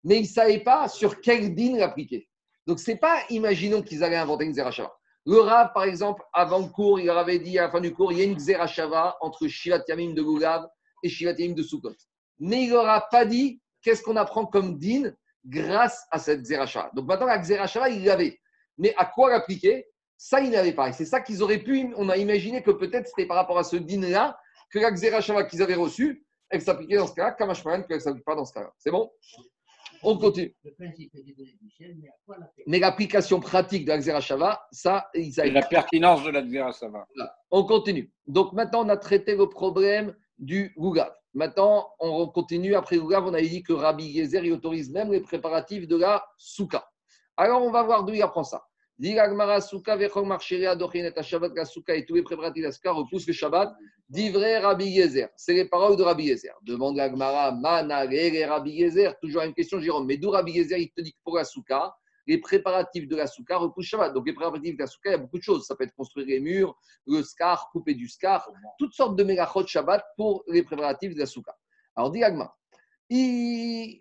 Mais ils ne savaient pas sur quel din l'appliquer. Donc, ce n'est pas, imaginons qu'ils allaient inventer une Xerachava. Le Rav, par exemple, avant le cours, il leur avait dit à la fin du cours, il y a une Xerachava entre Shivat Yamim de Lulav et Shivat Yamim de Soukot. Mais il ne leur a pas dit qu'est-ce qu'on apprend comme din grâce à cette Xerachava. Donc, maintenant, la Xerachava, il l'avait. Mais à quoi l'appliquer? Ça, il n'avait pas. Et c'est ça qu'ils auraient pu, on a imaginé que peut-être c'était par rapport à ce din-là que la Xerachava qu'ils avaient reçue, elle s'appliquait dans ce cas-là, comme Hashman, qu'elle ne s'applique pas dans ce cas-là. C'est bon? On continue. Mais l'application pratique de la Xerachava, ça, ils avaient. La pertinence de la Xerachava. On continue. Donc maintenant, on a traité le problème du Lulav. Maintenant, on continue. Après Lulav, on avait dit que Rabbi Yezer y autorise même les préparatifs de la Souka. Alors, on va voir d'où il apprend ça. Dit l'Agmara Souka, Vechon Marcheria, Dochinet, Shabbat, la Souka et tous les préparatifs de la Souka repoussent le Shabbat. Dit vrai Rabbi Yezer. C'est les paroles de Rabbi Yezer. Demande la Gemara, Manaré, Rabbi Yezer. Toujours une question, Jérôme. Mais d'où Rabbi Yezer, il te dit que pour la Souka, les préparatifs de la Souka repoussent Shabbat. Donc les préparatifs de la Souka, il y a beaucoup de choses. Ça peut être construire les murs, le scar, couper du scar, toutes sortes de mélachot Shabbat pour les préparatifs de la Souka. Alors dit l'Agmara.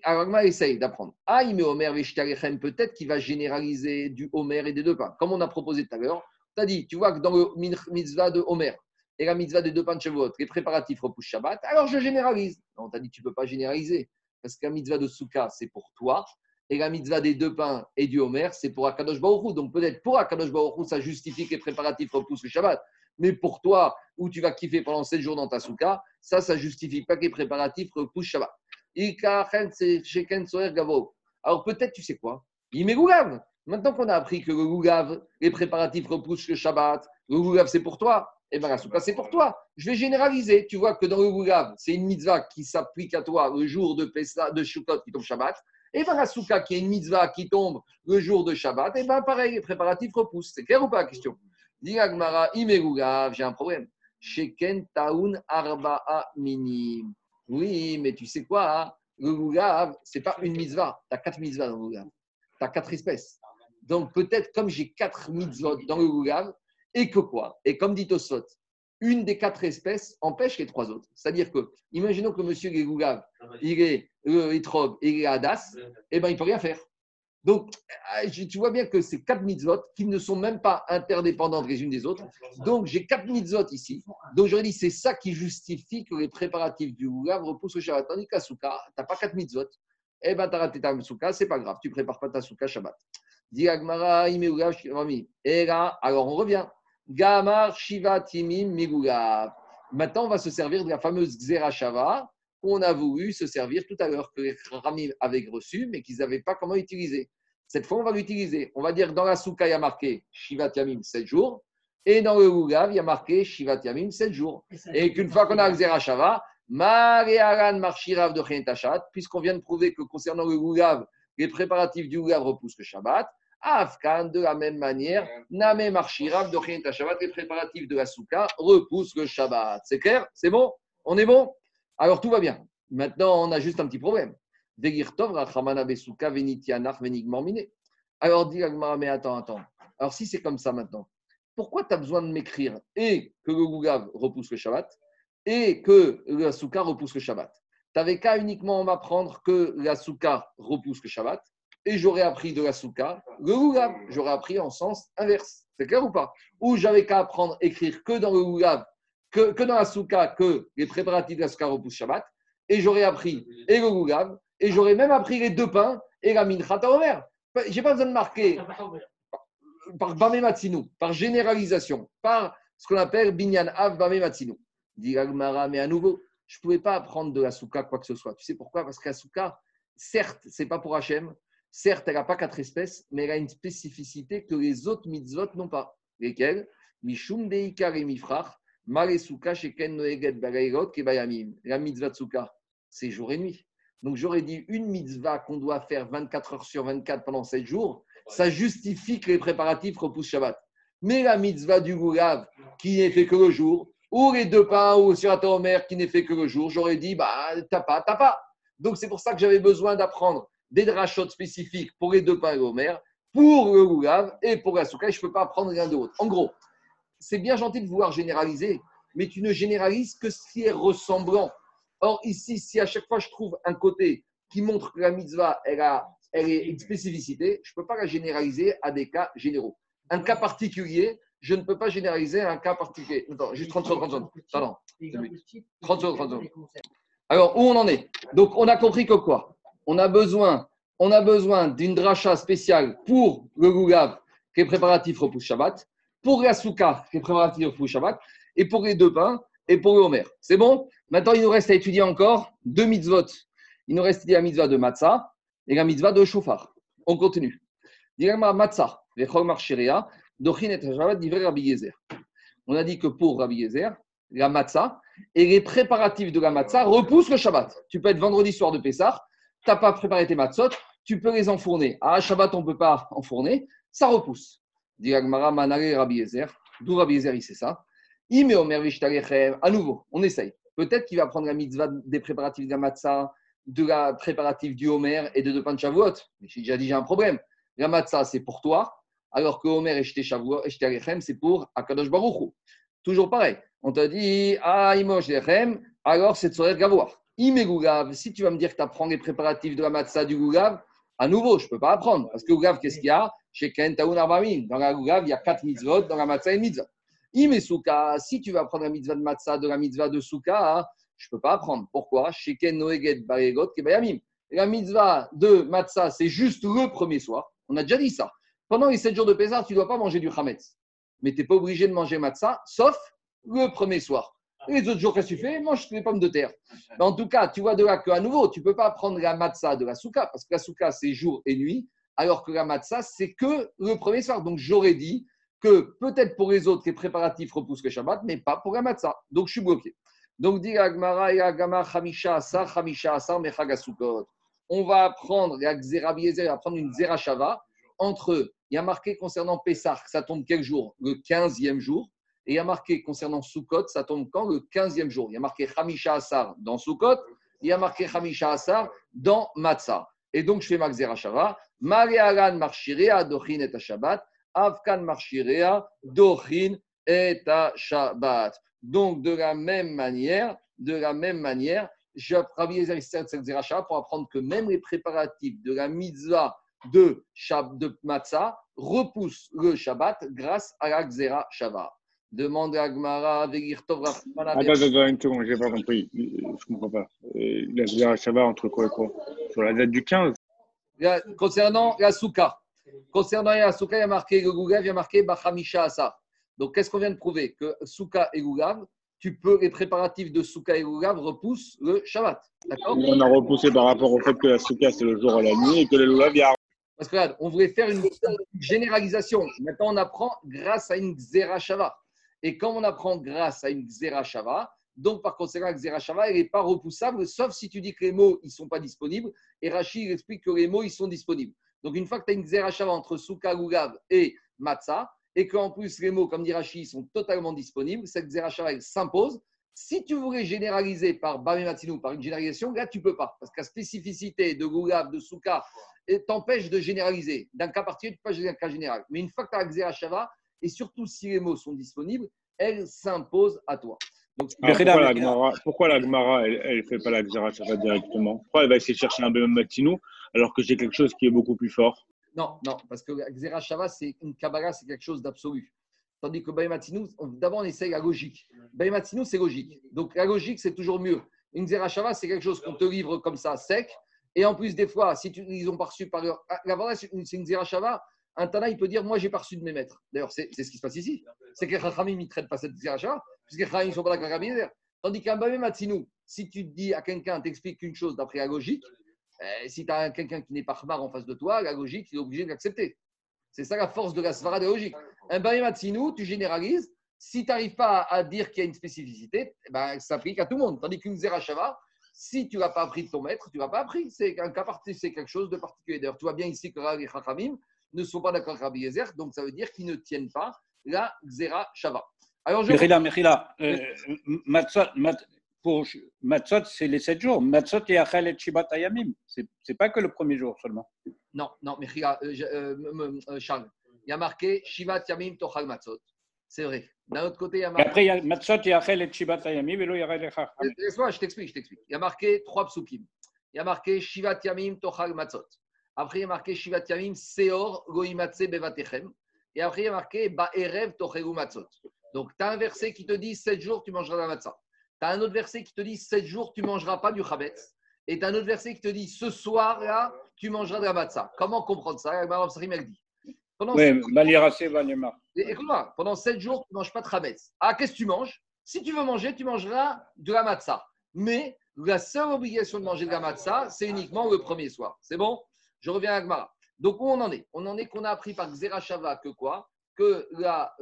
Alors, Agma essaye d'apprendre. Ah, il met Homer, Veshtalechem, peut-être qu'il va généraliser du Homer et des deux pains. Comme on a proposé tout à l'heure, tu as dit, tu vois que dans le mitzvah de Homer et la mitzvah des deux pains de Shavuot, les préparatifs repoussent Shabbat, alors je généralise. Non, tu as dit, tu ne peux pas généraliser. Parce que la mitzvah de Souka, c'est pour toi. Et la mitzvah des deux pains et du Homer, c'est pour Akadosh Baruch Hu. Donc peut-être pour Akadosh Baruch Hu, ça justifie que les préparatifs repoussent le Shabbat. Mais pour toi, où tu vas kiffer pendant 7 jours dans ta Souka, ça ne justifie pas que les préparatifs repoussent Shabbat. Alors peut-être, tu sais quoi, il met Goulav. Maintenant qu'on a appris que le Goulav, les préparatifs repoussent le Shabbat, le Goulav c'est pour toi, et bien la Souka c'est pour toi. Je vais généraliser. Tu vois que dans le Goulav, c'est une mitzvah qui s'applique à toi le jour de Pessah, de Shukot qui tombe Shabbat. Et bien la Souka qui est une mitzvah qui tombe le jour de Shabbat, et bien pareil, les préparatifs repoussent. C'est clair ou pas la question? Dis Agmara, il met Goulav, j'ai un problème. Sheken Taun Arba'a Minim. Oui, mais tu sais quoi, le goulav, ce n'est pas une mitzvah. Tu as 4 mitzvahs dans le goulav. Tu as 4 espèces. Donc peut-être, comme j'ai 4 mitzvot dans le goulav, et que quoi? Et comme dit Tosfot, une des 4 espèces empêche les 3 autres. C'est-à-dire que, imaginons que monsieur le goulav, il est étrobe, il est hadas, eh bien il ne peut rien faire. Donc, tu vois bien que c'est 4 mitzvot qui ne sont même pas interdépendantes les unes des autres. Donc, j'ai 4 mitzvot ici. Donc, j'aurais dit, c'est ça qui justifie que les préparatifs du Goulav repoussent au Shabbat. Tandis qu'à Souka, tu n'as pas 4 mitzvot. Eh bien, tu as raté ta Souka, c'est pas grave. Tu ne prépares pas ta Souka Shabbat. Diagmara, Ime Goulav, Shivami. Et là, alors on revient. Gamar, Shiva, Timim, Migoulav. Maintenant, on va se servir de la fameuse Xerashava. Qu'on a voulu se servir tout à l'heure, que les Chachamim avaient reçu, mais qu'ils n'avaient pas comment utiliser. Cette fois, on va l'utiliser. On va dire dans la Souka, il y a marqué Shivat Yamim 7 jours, et dans le Goulav, il y a marqué Shivat Yamim 7 jours. Et qu'une fois qu'on a Xerashava, Maréaran Marchirav de Chentachat, puisqu'on vient de prouver que concernant le Goulav, les préparatifs du Goulav repoussent le Shabbat, Afkan, de la même manière, Namé Marchirav de Chentachat, les préparatifs de la Souka repoussent le Shabbat. C'est clair? C'est bon? On est bon? Alors, tout va bien. Maintenant, on a juste un petit problème. Alors, dit Agmara, mais attends. Alors, si c'est comme ça maintenant, pourquoi tu as besoin de m'écrire et que le Goulav repousse le Shabbat et que la Souka repousse le Shabbat? Tu n'avais qu'à uniquement m'apprendre que la Souka repousse le Shabbat et j'aurais appris de la Souka le Goulav. J'aurais appris en sens inverse. C'est clair ou pas? Ou j'avais qu'à apprendre écrire que dans le Goulav, que dans la Souka, que les préparatifs de la Souka repoussent Shabbat, et j'aurais appris et le Goulav, et j'aurais même appris les deux pains et la Minchat à Omer. Je n'ai pas besoin de marquer par Bamé Matsinou, par généralisation, par ce qu'on appelle Binyan Av Bamé Matsinou. Dit Agmara, mais à nouveau, je ne pouvais pas apprendre de la Souka quoi que ce soit. Tu sais pourquoi? Parce que la Souka, certes, ce n'est pas pour Hachem, certes, elle n'a pas 4 espèces, mais elle a une spécificité que les autres mitzvot n'ont pas. Lesquelles? Mishum Deikar et Mifrach. La mitzvah de Souka, c'est jour et nuit. Donc j'aurais dit une mitzvah qu'on doit faire 24 heures sur 24 pendant 7 jours, ça justifie que les préparatifs repoussent Shabbat. Mais la mitzvah du Goulav qui n'est fait que le jour, ou les deux pains ou sur la Torah Omer qui n'est fait que le jour, j'aurais dit t'as pas. Donc c'est pour ça que j'avais besoin d'apprendre des drachot spécifiques pour les deux pains et Omer, pour le Goulav et pour la Souka. Je ne peux pas apprendre l'un de l'autre. En gros, c'est bien gentil de vouloir généraliser, mais tu ne généralises que ce qui est ressemblant. Or, ici, si à chaque fois je trouve un côté qui montre que la mitzvah, elle est une spécificité, je ne peux pas la généraliser à des cas généraux. Un cas particulier, je ne peux pas généraliser à un cas particulier. Attends, juste 30 secondes. Pardon. 30 secondes. Alors, où on en est? Donc, on a compris que quoi? On a besoin d'une dracha spéciale pour le Goulav, qui est préparatif repousse Shabbat. Pour la Souka, qui est préparatif pour Shabbat, et pour les deux pains, et pour le Homer. C'est bon? Maintenant, il nous reste à étudier encore 2 mitzvot. Il nous reste la mitzvah de Matzah et la mitzvah de Shofar. On continue. On a dit que pour Rabbi Yezer, la Matzah et les préparatifs de la Matzah repoussent le Shabbat. Tu peux être vendredi soir de Pessah, tu n'as pas préparé tes matzot, tu peux les enfourner. À Shabbat, on ne peut pas enfourner, ça repousse. Dit Agmara, Manare Rabbi Yezer. D'où Rabbi Yezer, il sait ça. Ime Omer Vishtalechem. À nouveau, on essaye. Peut-être qu'il va prendre la mitzvah des préparatifs de la matzah, de la préparatif du Homer et de pain de Shavuot. Mais j'ai déjà dit, j'ai un problème. La matzah, c'est pour toi, alors que Homer et Vishtalechem, c'est pour Akadosh Baruch Hu. Toujours pareil. On t'a dit, Ah, Ime Vishtalechem, alors c'est de Sorer Gavoir. Imé Goulav, si tu vas me dire que tu apprends les préparatifs de la matzah du Goulav, à nouveau, je ne peux pas apprendre. Parce que Goulav, qu'est-ce qu'il y a ? Chez Ken Taoun Arbamim. Dans la Goulav, il y a 4 mitzvot, dans la matzah, il y a une mitzvah. Imé Souka, si tu vas apprendre la mitzvah de matzah, de la mitzvah de Souka, je ne peux pas apprendre. Pourquoi ? Chez Ken Noeget Baregot Kebayamim. La mitzvah de matzah, c'est juste le premier soir. On a déjà dit ça. Pendant les 7 jours de Pessah, tu ne dois pas manger du Hametz. Mais tu n'es pas obligé de manger matzah, sauf le premier soir. Les autres jours, qu'est-ce que tu fais ? Mange les pommes de terre. Mais en tout cas, tu vois de là qu'à nouveau, tu ne peux pas prendre la matzah de la soukha, parce que la soukha, c'est jour et nuit, alors que la matzah, c'est que le premier soir. Donc, j'aurais dit que peut-être pour les autres, les préparatifs repoussent le Shabbat, mais pas pour la matzah. Donc, je suis bloqué. Donc, dit Agmara, Yagama, Chamisha, Asa, Mechagasukot. On va apprendre, Rabbi Yezer va prendre une Zerachava entre eux. Il y a marqué concernant Pessah, ça tombe quel jour ? Le 15e jour. Et il y a marqué concernant Sukkot, ça tombe quand ? Le 15e jour. Il y a marqué Chamisha Asar dans Sukkot, il y a marqué Chamisha Asar dans Matzah. Et donc, je fais ma Zerachava. Marialan Marchirea, Dochin et Shabbat. Avkan Marchirea, Dochin et Shabbat. Donc, de la même manière, je travaille les cette Zerachava pour apprendre que même les préparatifs de la mitzvah de Matzah repoussent le Shabbat grâce à la Zerachava. Demande à Gmara, Vegir Tov Rachmana. Ah, une seconde, je n'ai pas compris. Je ne comprends pas. La Zerachava entre quoi et quoi ? Sur la date du 15 ? Concernant la Soukha. Concernant la Soukha, il y a marqué le Goulav, il y a marqué Bachamisha Asa. Donc, qu'est-ce qu'on vient de prouver ? Que Soukha et Goulav, les préparatifs de Soukha et Goulav repoussent le Shabbat. D'accord ? On a repoussé par rapport au fait que la Soukha, c'est le jour à la nuit et que le Goulav, il y a. Parce que là, on voulait faire une généralisation. Maintenant, on apprend grâce à une Zerachava. Et quand on apprend grâce à une Zerachava, donc par conséquent, la Zerachava, elle n'est pas repoussable, sauf si tu dis que les mots ne sont pas disponibles. Et Rachi explique que les mots, ils sont disponibles. Donc, une fois que tu as une Zerachava entre Soukha, Goulav et Matzah, et qu'en plus, les mots, comme dit Rachi, ils sont totalement disponibles, cette Zerachava, elle s'impose. Si tu voulais généraliser par Bamé Matinou, par une généralisation, là, tu ne peux pas. Parce que la spécificité de Goulav, de Soukha, t'empêche de généraliser. D'un cas particulier, tu peux pas généraliser un cas général. Mais une fois que tu as la Zerachava, et surtout, si les mots sont disponibles, elles s'imposent à toi. Donc, pourquoi la Gemara, elle ne fait pas la Zerachava directement ? Pourquoi elle va essayer de chercher un Bamé Matinou alors que j'ai quelque chose qui est beaucoup plus fort ? Non, parce que la Zerachava, c'est une Kabbalah, c'est quelque chose d'absolu. Tandis que Bamé Matinou, d'abord, on essaye la logique. Bamé Matinou, c'est logique. Donc, la logique, c'est toujours mieux. Une Zerachava, c'est quelque chose qu'on te livre comme ça, sec. Et en plus, des fois, si ils ont perçu par leur. L'avantage, c'est une Zerachava. Un Tana, il peut dire, moi, j'ai pas reçu de mes maîtres. D'ailleurs, c'est ce qui se passe ici. C'est que les Chachamim ne traitent pas cette Zerachava, puisque les Chachamim ne sont pas là avec Rabbi Yezer. Tandis qu'un Bamé Matinou, si tu dis à quelqu'un, t'expliques une chose d'après la logique, si tu as quelqu'un qui n'est pas Chmar en face de toi, la logique, il est obligé de l'accepter. C'est ça la force de la Svara de la logique. Un Bamé Matinou, tu généralises. Si tu n'arrives pas à dire qu'il y a une spécificité, ben, ça s'applique à tout le monde. Tandis qu'une Zerachava, si tu n'as pas appris de ton maître, tu n'as pas appris. C'est un cas particulier, c'est quelque chose de particulier. D'ailleurs, tu vois bien ici que les Chachamim ne sont pas d'accord avec Rabbi Yezer, donc ça veut dire qu'ils ne tiennent pas la Zerachava. Alors, Merila, Matzot, c'est les 7 jours. Matzot et Achel et Shibat Ayamim. Ce n'est pas que le premier jour seulement. Non, Merila, Charles, il y a marqué Shibat Yamim Tochal Matzot. C'est vrai. D'un autre côté, il y a marqué. Après, il y a Matzot, Yachel et Shivat Yamim, et l'eau, Yachel et Chacham. Je t'explique. Il y a marqué 3 psukim. Il y a marqué Shivat Yamim, Tochal Matzot. Après, il y a marqué Shivat Yamim, Seor, Goimatse, Bevatechem. Et après, il y a marqué Baerev, Tochelu Matzot. Donc, tu as un verset qui te dit 7 jours, tu mangeras de la matzah. Tu as un autre verset qui te dit 7 jours, tu ne mangeras pas du chametz. Et tu as un autre verset qui te dit ce soir-là, tu mangeras de la matzah. Comment comprendre ça ? Maram Sarim, elle dit. Écoute-moi, pendant 7 jours, tu ne manges pas de chametz. Ah, qu'est-ce que tu manges ? Si tu veux manger, tu mangeras de la matzah. Mais la seule obligation de manger de la matzah, c'est uniquement le premier soir. C'est bon ? Je reviens à Gmara. Donc, où on en est ? On en est qu'on a appris par Zerachava que quoi ? Que la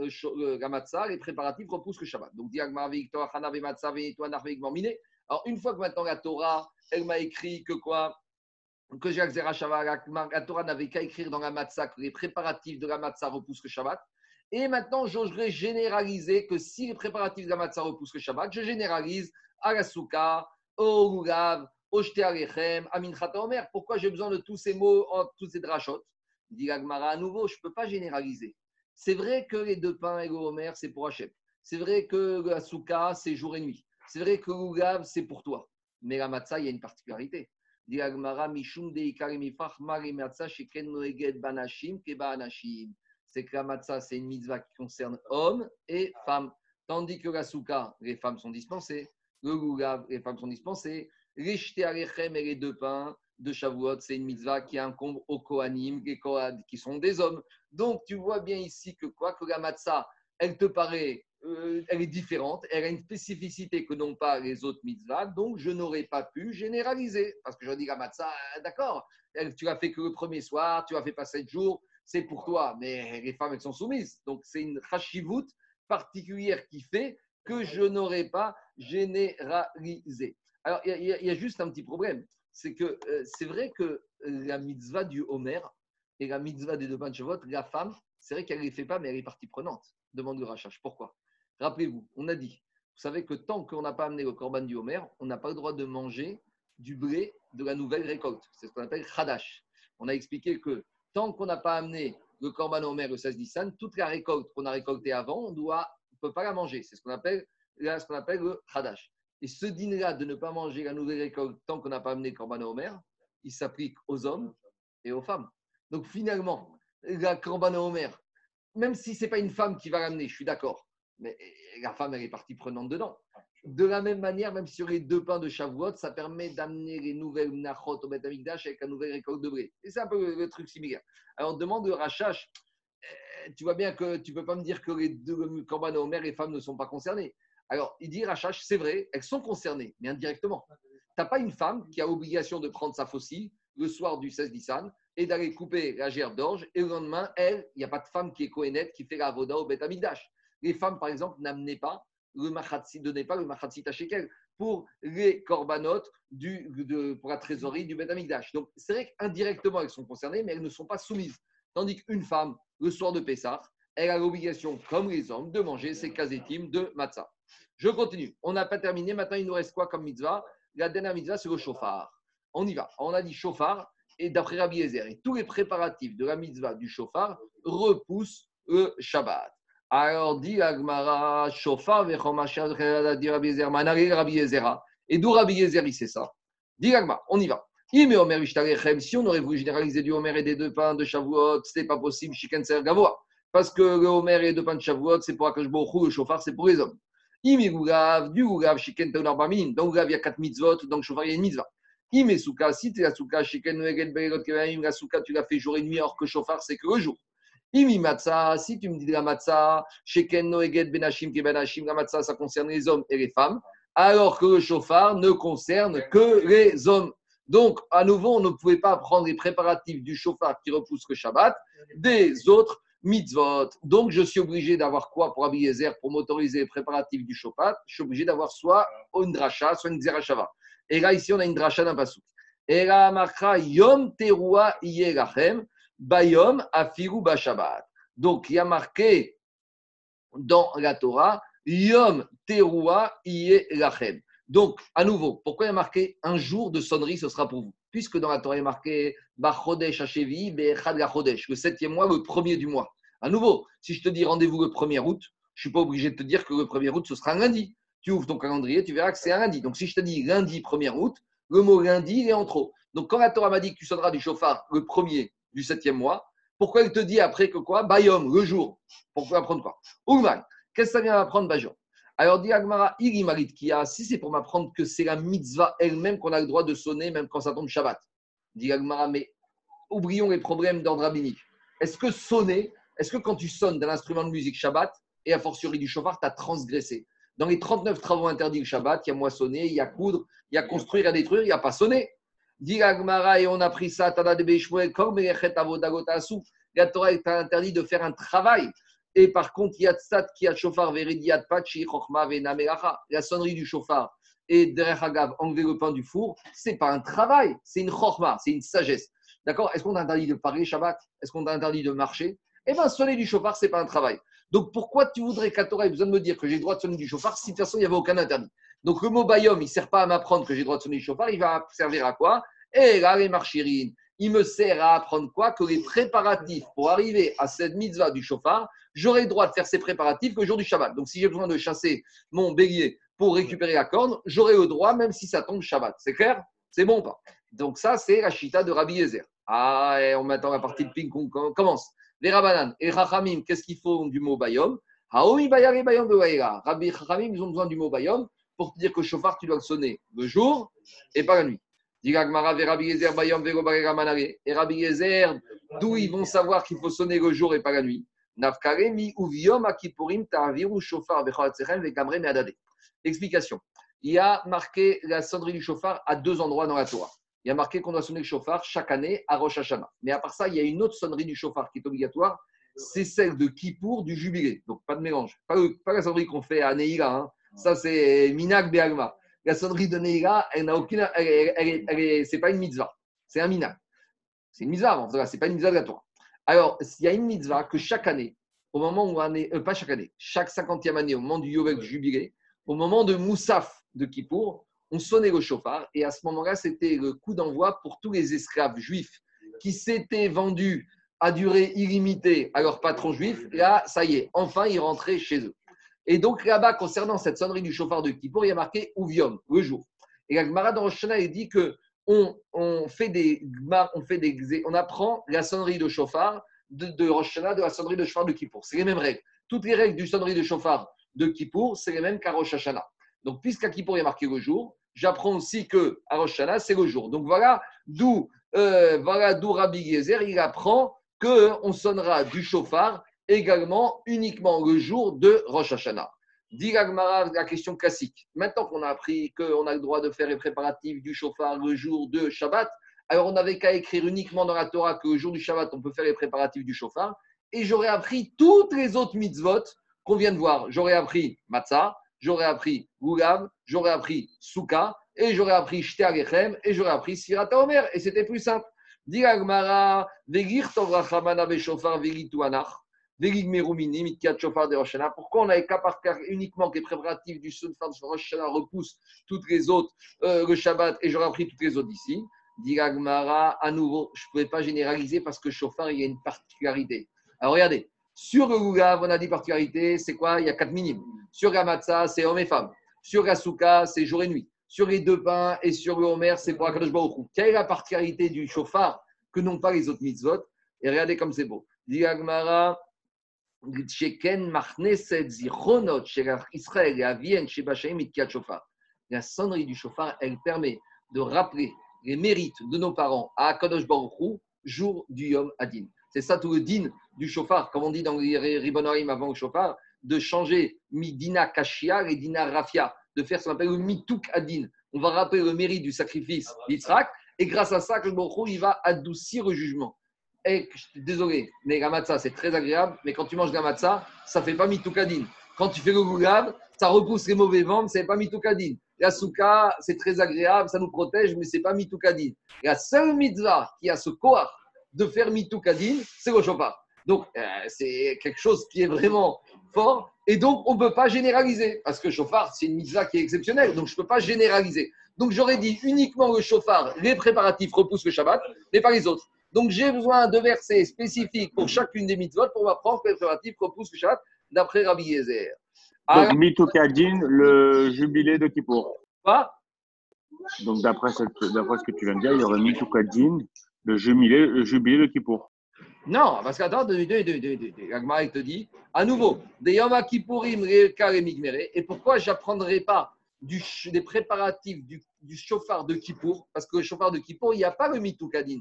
matzah, les préparatifs repoussent le Shabbat. Donc, dit Gmara, Victor, Hanavé, Matzah, Vénitoine, Arveg, Morminé. Alors, une fois que maintenant la Torah, elle m'a écrit que quoi ? Que j'ai Zerachava, la Torah n'avait qu'à écrire dans la matzah que les préparatifs de la matzah repoussent le Shabbat. Et maintenant, j'oserais généraliser que si les préparatifs de la matzah repoussent le Shabbat, je généralise à la soukha, au roulav, au jete alechem, à minchat haomer. Pourquoi j'ai besoin de tous ces mots, toutes ces drachotes ? Dit la Gemara à nouveau, je ne peux pas généraliser. C'est vrai que les 2 pains et le homer, c'est pour Hachem. C'est vrai que la soukha, c'est jour et nuit. C'est vrai que le roulav, c'est pour toi. Mais la matzah, il y a une particularité. C'est que la matzah, c'est une mitzvah qui concerne hommes et femmes. Tandis que la souka, les femmes sont dispensées. Le lulav, les femmes sont dispensées. Les shté alechem et les deux pains de Shavuot, c'est une mitzvah qui incombe aux Kohanim, les Kohad, qui sont des hommes. Donc, tu vois bien ici que quoi que la matzah, elle te paraît, elle est différente, elle a une spécificité que n'ont pas les autres mitzvahs, donc je n'aurais pas pu généraliser. Parce que je dis la matzah, d'accord, tu l'as fait que le premier soir, tu l'as fait pas 7 jours, c'est pour toi, mais les femmes, elles sont soumises. Donc, c'est une chashivut particulière qui fait que je n'aurais pas généralisé. Alors, il y a juste un petit problème. C'est que c'est vrai que la mitzvah du Homer et la mitzvah des deux pains de Shavuot, la femme, c'est vrai qu'elle ne les fait pas, mais elle est partie prenante. Demande le Rachach. Pourquoi ? Rappelez-vous, on a dit, vous savez que tant qu'on n'a pas amené le korban du Homer, on n'a pas le droit de manger du blé de la nouvelle récolte. C'est ce qu'on appelle Khadash. On a expliqué que tant qu'on n'a pas amené le korban Homer le 16 Nissan, toute la récolte qu'on a récoltée avant, on ne peut pas la manger. C'est ce qu'on appelle le Khadash. Et ce dîner-là de ne pas manger la nouvelle récolte tant qu'on n'a pas amené le korban Homer, il s'applique aux hommes et aux femmes. Donc finalement, la korban Homer, même si ce n'est pas une femme qui va l'amener, je suis d'accord, mais la femme, elle est partie prenante dedans. De la même manière, même sur les deux pains de Shavuot, ça permet d'amener les nouvelles nachot au Beth Amikdash avec la nouvelle récolte de blé. Et c'est un peu le truc similaire. Alors on demande au Rachach, tu vois bien que tu ne peux pas me dire que les deux korban Homer et femmes ne sont pas concernées. Alors, il dit, Rachach, c'est vrai, elles sont concernées, mais indirectement. Tu n'as pas une femme qui a obligation de prendre sa faucille le soir du 16 Nissan et d'aller couper la gerbe d'orge, et le lendemain, elle, il n'y a pas de femme qui est kohenette qui fait la avoda au Beth Amikdash. Les femmes, par exemple, n'amenaient pas le machatsi, ne donnaient pas le machatsi tachekel pour les corbanotes pour la trésorerie du Beth Amikdash. Donc, c'est vrai qu'indirectement, elles sont concernées, mais elles ne sont pas soumises. Tandis qu'une femme, le soir de Pessah, elle a l'obligation, comme les hommes, de manger ses kazetim de matzah. Je continue. On n'a pas terminé. Maintenant, il nous reste quoi comme mitzvah ? La dernière mitzvah, c'est le shofar. On y va. On a dit shofar, et d'après Rabbi Yezer, et tous les préparatifs de la mitzvah du shofar repoussent le Shabbat. Alors, dit Agmara, shofar, vechomachad, dit Rabbi Yezer, manari Rabbi Yezera. Et d'où Rabbi Yezer, il sait ça. Dit Agmara, on y va. Ime Omer Vishtarechem, si on aurait voulu généraliser du Omer et des deux pains de Shavuot, ce n'est pas possible, Shikenser Gavoa. Parce que le Omer et deux pains de Shavuot, c'est pour Akash Borou, le shofar, c'est pour les hommes. Ime Goulav, du Goulav, Shiken Taonar Barmin. Dans Goulav, il y a 4 mitzvot, dans le shofar, il y a une mitzvah. Ime Souka, si tu es la Souka, Shiken Noegel Beirot Kevaim, la Souka, tu l'as fait jour et nuit, or que shofar, c'est que le jour. Ime Matza, si tu me dis de la Matza, Shiken Noegel Benachim Kebenachim, la Matza, ça concerne les hommes et les femmes, alors que le shofar ne concerne que les hommes. Donc, à nouveau, on ne pouvait pas prendre les préparatifs du shofar qui repousse le Shabbat des autres mitzvot. Donc, je suis obligé d'avoir quoi pour Rabbi Yezer, pour m'autoriser les préparatifs du Shabbat? Je suis obligé d'avoir soit une dracha, soit une zerachava. Et là, ici, on a une dracha d'un pasuk. Et là, marcha yom terua yelachem bayom afiru ba Shabbat. Donc, il y a marqué dans la Torah yom terua yelachem. Donc, à nouveau, pourquoi il y a marqué un jour de sonnerie, ce sera pour vous? Puisque dans la Torah, il y a marqué Bachodesh Hachevi, Bechad Gachodesh, le 7e mois, le 1er du mois. À nouveau, si je te dis rendez-vous le 1er août, je ne suis pas obligé de te dire que le 1er août, ce sera un lundi. Tu ouvres ton calendrier, tu verras que c'est un lundi. Donc, si je te dis lundi 1er août, le mot lundi, il est en trop. Donc, quand la Torah m'a dit que tu sonneras du shofar le 1er du 7e mois, pourquoi elle te dit après que quoi? Bayom, le jour. Pourquoi apprendre quoi? Oumai, qu'est-ce que ça vient d'apprendre Bayom? Alors, dit Agmara, Iri Maritkia, si c'est pour m'apprendre que c'est la mitzvah elle-même qu'on a le droit de sonner, même quand ça tombe Shabbat. Dit Agmara, mais oublions les problèmes d'ordre rabbinique. Est-ce que sonner, est-ce que quand tu sonnes d'un instrument de musique Shabbat, et a fortiori du shofar, tu as transgressé? Dans les 39 travaux interdits le Shabbat, il y a moissonner, il y a coudre, il y a construire, il y a détruire, il n'y a pas sonner. Dit Agmara, et on a pris ça, Tana de Beishmoel, Kor Melechet Avodagot Asou. La Torah t'a interdit de faire un travail. Et par contre, il y a Tzat qui a Shofar, Veridiat Pachi, Chochma, Venamelacha. La sonnerie du Shofar et Derech Hagav, enlever le pain du four, ce n'est pas un travail, c'est une Chochma, c'est une sagesse. D'accord? Est-ce qu'on t'a interdit de parler Shabbat? Est-ce qu'on t'a interdit de marcher? Eh bien, sonner du Shofar, ce n'est pas un travail. Donc pourquoi tu voudrais qu'à Torah ait besoin de me dire que j'ai le droit de sonner du Shofar si de toute façon il n'y avait aucun interdit? Donc le mot Bayom, il ne sert pas à m'apprendre que j'ai le droit de sonner du Shofar, il va servir à quoi? Eh là, les marchirines. Il me sert à apprendre quoi? Que les préparatifs pour arriver à cette mitzvah du shofar, j'aurai le droit de faire ces préparatifs le jour du Shabbat. Donc, si j'ai besoin de chasser mon bélier pour récupérer la corne, j'aurai le droit même si ça tombe Shabbat. C'est clair? C'est bon ou pas? Donc ça, c'est la chita de Rabbi Yezer. Ah, et on m'attend la partie de ping-pong. On commence. Les Rabbanan et Chachamim, qu'est-ce qu'ils font du mot Bayom? Haomi Bayare Bayom de Waïra. Rabbi Chachamim, ils ont besoin du mot Bayom pour te dire que chauffard, tu dois le sonner le jour et pas la nuit. Et Rabbi Yezer, d'où ils vont savoir qu'il faut sonner le jour et pas la nuit? Explication. Il y a marqué la sonnerie du chauffard à deux endroits dans la Torah. Il y a marqué qu'on doit sonner le chauffard chaque année à Rosh Hashanah. Mais à part ça, il y a une autre sonnerie du chauffard qui est obligatoire, c'est celle de Kippour du jubilé. Donc pas de mélange. Pas la sonnerie qu'on fait à Neïla. Hein. Ça, c'est Minak Be'alma. La sonnerie de Neïla, elle n'a aucune. C'est pas une mitzvah. C'est un Minak. C'est une mitzvah. En fait, c'est pas une mitzvah de la Torah. Alors, il y a une mitzvah que chaque année, au moment où pas chaque année, chaque 50e année, au moment du Yovel du Jubilé, au moment de Moussaf de Kippour, on sonnait le chauffard et à ce moment-là, c'était le coup d'envoi pour tous les esclaves juifs qui s'étaient vendus à durée illimitée à leur patron juif. Et là, ça y est, enfin, ils rentraient chez eux. Et donc là-bas, concernant cette sonnerie du chauffard de Kippour, il y a marqué Ouvium, le jour. Et la Gemara dans Rosh Hashanah, elle dit que on apprend la sonnerie de chauffard de Rosh Hashanah, de la sonnerie de chauffard de Kippour. C'est les mêmes règles. Toutes les règles du sonnerie de chauffard de Kippour, c'est les mêmes qu'à Rosh Hashanah. Donc, puisqu'à Kippour, il y a marqué le jour, j'apprends aussi qu'à Rosh Hashanah, c'est le jour. Donc, voilà d'où Rabbi Yezer, il apprend qu'on sonnera du chauffard également uniquement le jour de Rosh Hashanah. Dit la question classique. Maintenant qu'on a appris qu'on a le droit de faire les préparatifs du chauffard le jour de Shabbat, alors on n'avait qu'à écrire uniquement dans la Torah que le jour du Shabbat, on peut faire les préparatifs du chauffard. Et j'aurais appris toutes les autres mitzvot qu'on vient de voir. J'aurais appris matzah, j'aurais appris goulav, j'aurais appris soukha, et j'aurais appris shte alechem, et j'aurais appris sirata omer. Et c'était plus simple. Dit la Gemara, vegir tovrachamana bechauffar vegitu anach. Pourquoi on a les cas par cas uniquement que les préparatifs du Sunfard de Rosh Hashanah repoussent toutes les autres, le Shabbat, et j'aurais appris toutes les autres ici? Dira Gmara, à nouveau, je ne pouvais pas généraliser parce que Shofar, il y a une particularité. Alors regardez, sur le Goulav, on a dit particularité, c'est quoi? Il y a 4 minimes. Sur la Matzah, c'est hommes et femmes. Sur la Soukha, c'est jour et nuit. Sur les deux pains et sur le Homer, c'est pour Akadosh Baruch Hu. Quelle est la particularité du Shofar que n'ont pas les autres mitzvot? Et regardez comme c'est beau. Dira Gmara, la sonnerie du chauffard, elle permet de rappeler les mérites de nos parents à Kadosh Baruch Hu, jour du Yom Adin. C'est ça tout le din du chauffard, comme on dit dans les Ribonorim avant le chauffard, de changer Midina Kashia et Dina Rafia, de faire ce qu'on appelle le Mituk Adin. On va rappeler le mérite du sacrifice d'Yitzhak et grâce à ça, Kadosh Baruch Hu, il va adoucir le jugement. Hey, désolé, mais la matzah, c'est très agréable, mais quand tu manges la matzah, ça ne fait pas mitoukadine. Quand tu fais le goulav, ça repousse les mauvais vents, mais ce n'est pas mitoukadine. La soukha, c'est très agréable, ça nous protège, mais ce n'est pas mitoukadine. La seule mitzvah qui a ce koach de faire mitoukadine, c'est le chauffard. Donc, c'est quelque chose qui est vraiment fort, et donc on ne peut pas généraliser, parce que chauffard, c'est une mitzvah qui est exceptionnelle, donc je ne peux pas généraliser. Donc, j'aurais dit uniquement le chauffard, les préparatifs repoussent le Shabbat, mais pas les autres. Donc, j'ai besoin de versets spécifiques pour chacune des mitzvot pour m'apprendre que le préparatif repousse le Shabbat d'après Rabbi Yezer. Donc, Mitoukadin, le jubilé de Kippour. Quoi ? Donc, d'après ce que tu viens de dire, il y aurait Mitoukadin, le jubilé de Kippour. Non, parce qu'attends, Agmara te dit, à nouveau, des Yom Kippourim, Re'ekar et Migmere, et pourquoi je n'apprendrai pas des préparatifs du chauffard de Kippour ? Parce que le chauffard de Kippour, il n'y a pas le Mitoukadin.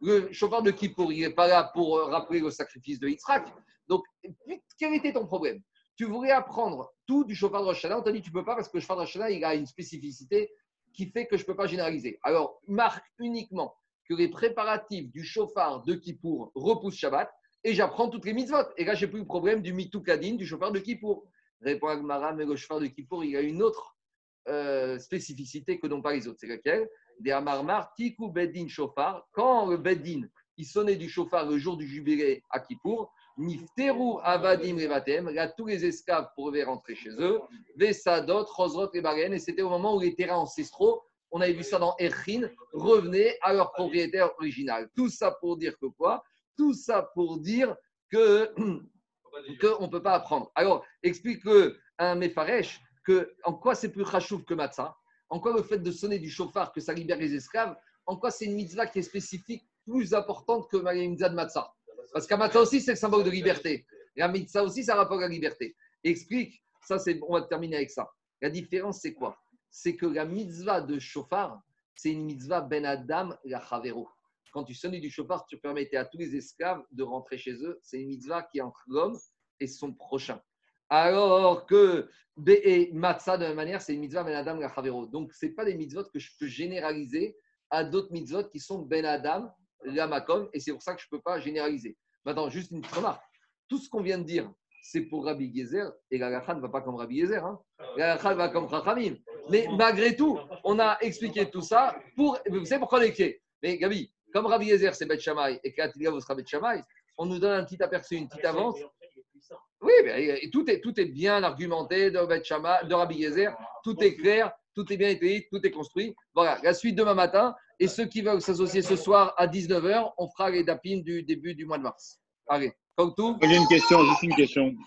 Le chauffard de Kippour, il n'est pas là pour rappeler le sacrifice de Yitzhak. Donc, quel était ton problème? Tu voulais apprendre tout du chauffard de Rosh Hashanah. On t'a dit tu ne peux pas parce que le chauffard de Rosh Hashanah, il a une spécificité qui fait que je ne peux pas généraliser. Alors, marque uniquement que les préparatifs du chauffard de Kippour repoussent Shabbat et j'apprends toutes les mitzvot. Et là, je n'ai plus le problème du mitoukadin du chauffard de Kippour. Répond Agmara, mais le chauffard de Kippour, il a une autre spécificité que n'ont pas les autres. C'est laquelle? Des Amarmar, Tiku Bedin Shofar, quand le Bedin, il sonnait du Shofar le jour du jubilé à Kippour, Nifteru Avadim Revatem, là tous les esclaves pouvaient rentrer chez eux, Vesadot, Rosrot et Baren, et c'était au moment où les terrains ancestraux, on avait vu ça dans Erchin, revenaient à leur propriétaire original. Tout ça pour dire que quoi? Tout ça pour dire qu'on ne peut pas apprendre. Alors, explique un Méfarech que en quoi c'est plus chachouf que matzah, en quoi le fait de sonner du chauffard que ça libère les esclaves, en quoi c'est une mitzvah qui est spécifique, plus importante que la mitzvah de matzah. Parce qu'à matzah aussi, c'est le symbole de liberté. La mitzvah aussi, ça rapporte la liberté. Explique, ça c'est, on va terminer avec ça. La différence, c'est quoi? C'est que la mitzvah de chauffard, c'est une mitzvah ben adam la chavero. Quand tu sonnes du chauffard, tu permettais à tous les esclaves de rentrer chez eux. C'est une mitzvah qui est entre l'homme et son prochain. Alors que et matzah, de la même manière, c'est une mitzvah ben adam la chavero. Donc, ce n'est pas des mitzvot que je peux généraliser à d'autres mitzvot qui sont ben adam la makom. Et c'est pour ça que je ne peux pas généraliser. Maintenant, juste une remarque. Tout ce qu'on vient de dire, c'est pour Rabbi Yezer. Et la Racha ne va pas comme Rabbi Yezer. Hein. La Racha va comme Chachamim. Mais malgré tout, on a expliqué tout ça pour, vous savez pourquoi l'écrire. Mais Gabi, comme Rabbi Yezer, c'est Beth Shammai et Katilia, vous serez Beth Shammai, on nous donne un petit aperçu, une petite avance. Oui, mais tout est bien argumenté de Beth Shammai, de Rabbi Yezer. Tout est clair, tout est bien établi, tout est construit. Voilà, la suite demain matin. Et ceux qui veulent s'associer ce soir à 19h, on fera les dapines du début du mois de mars. Allez, comme tout. J'ai une question, juste une question.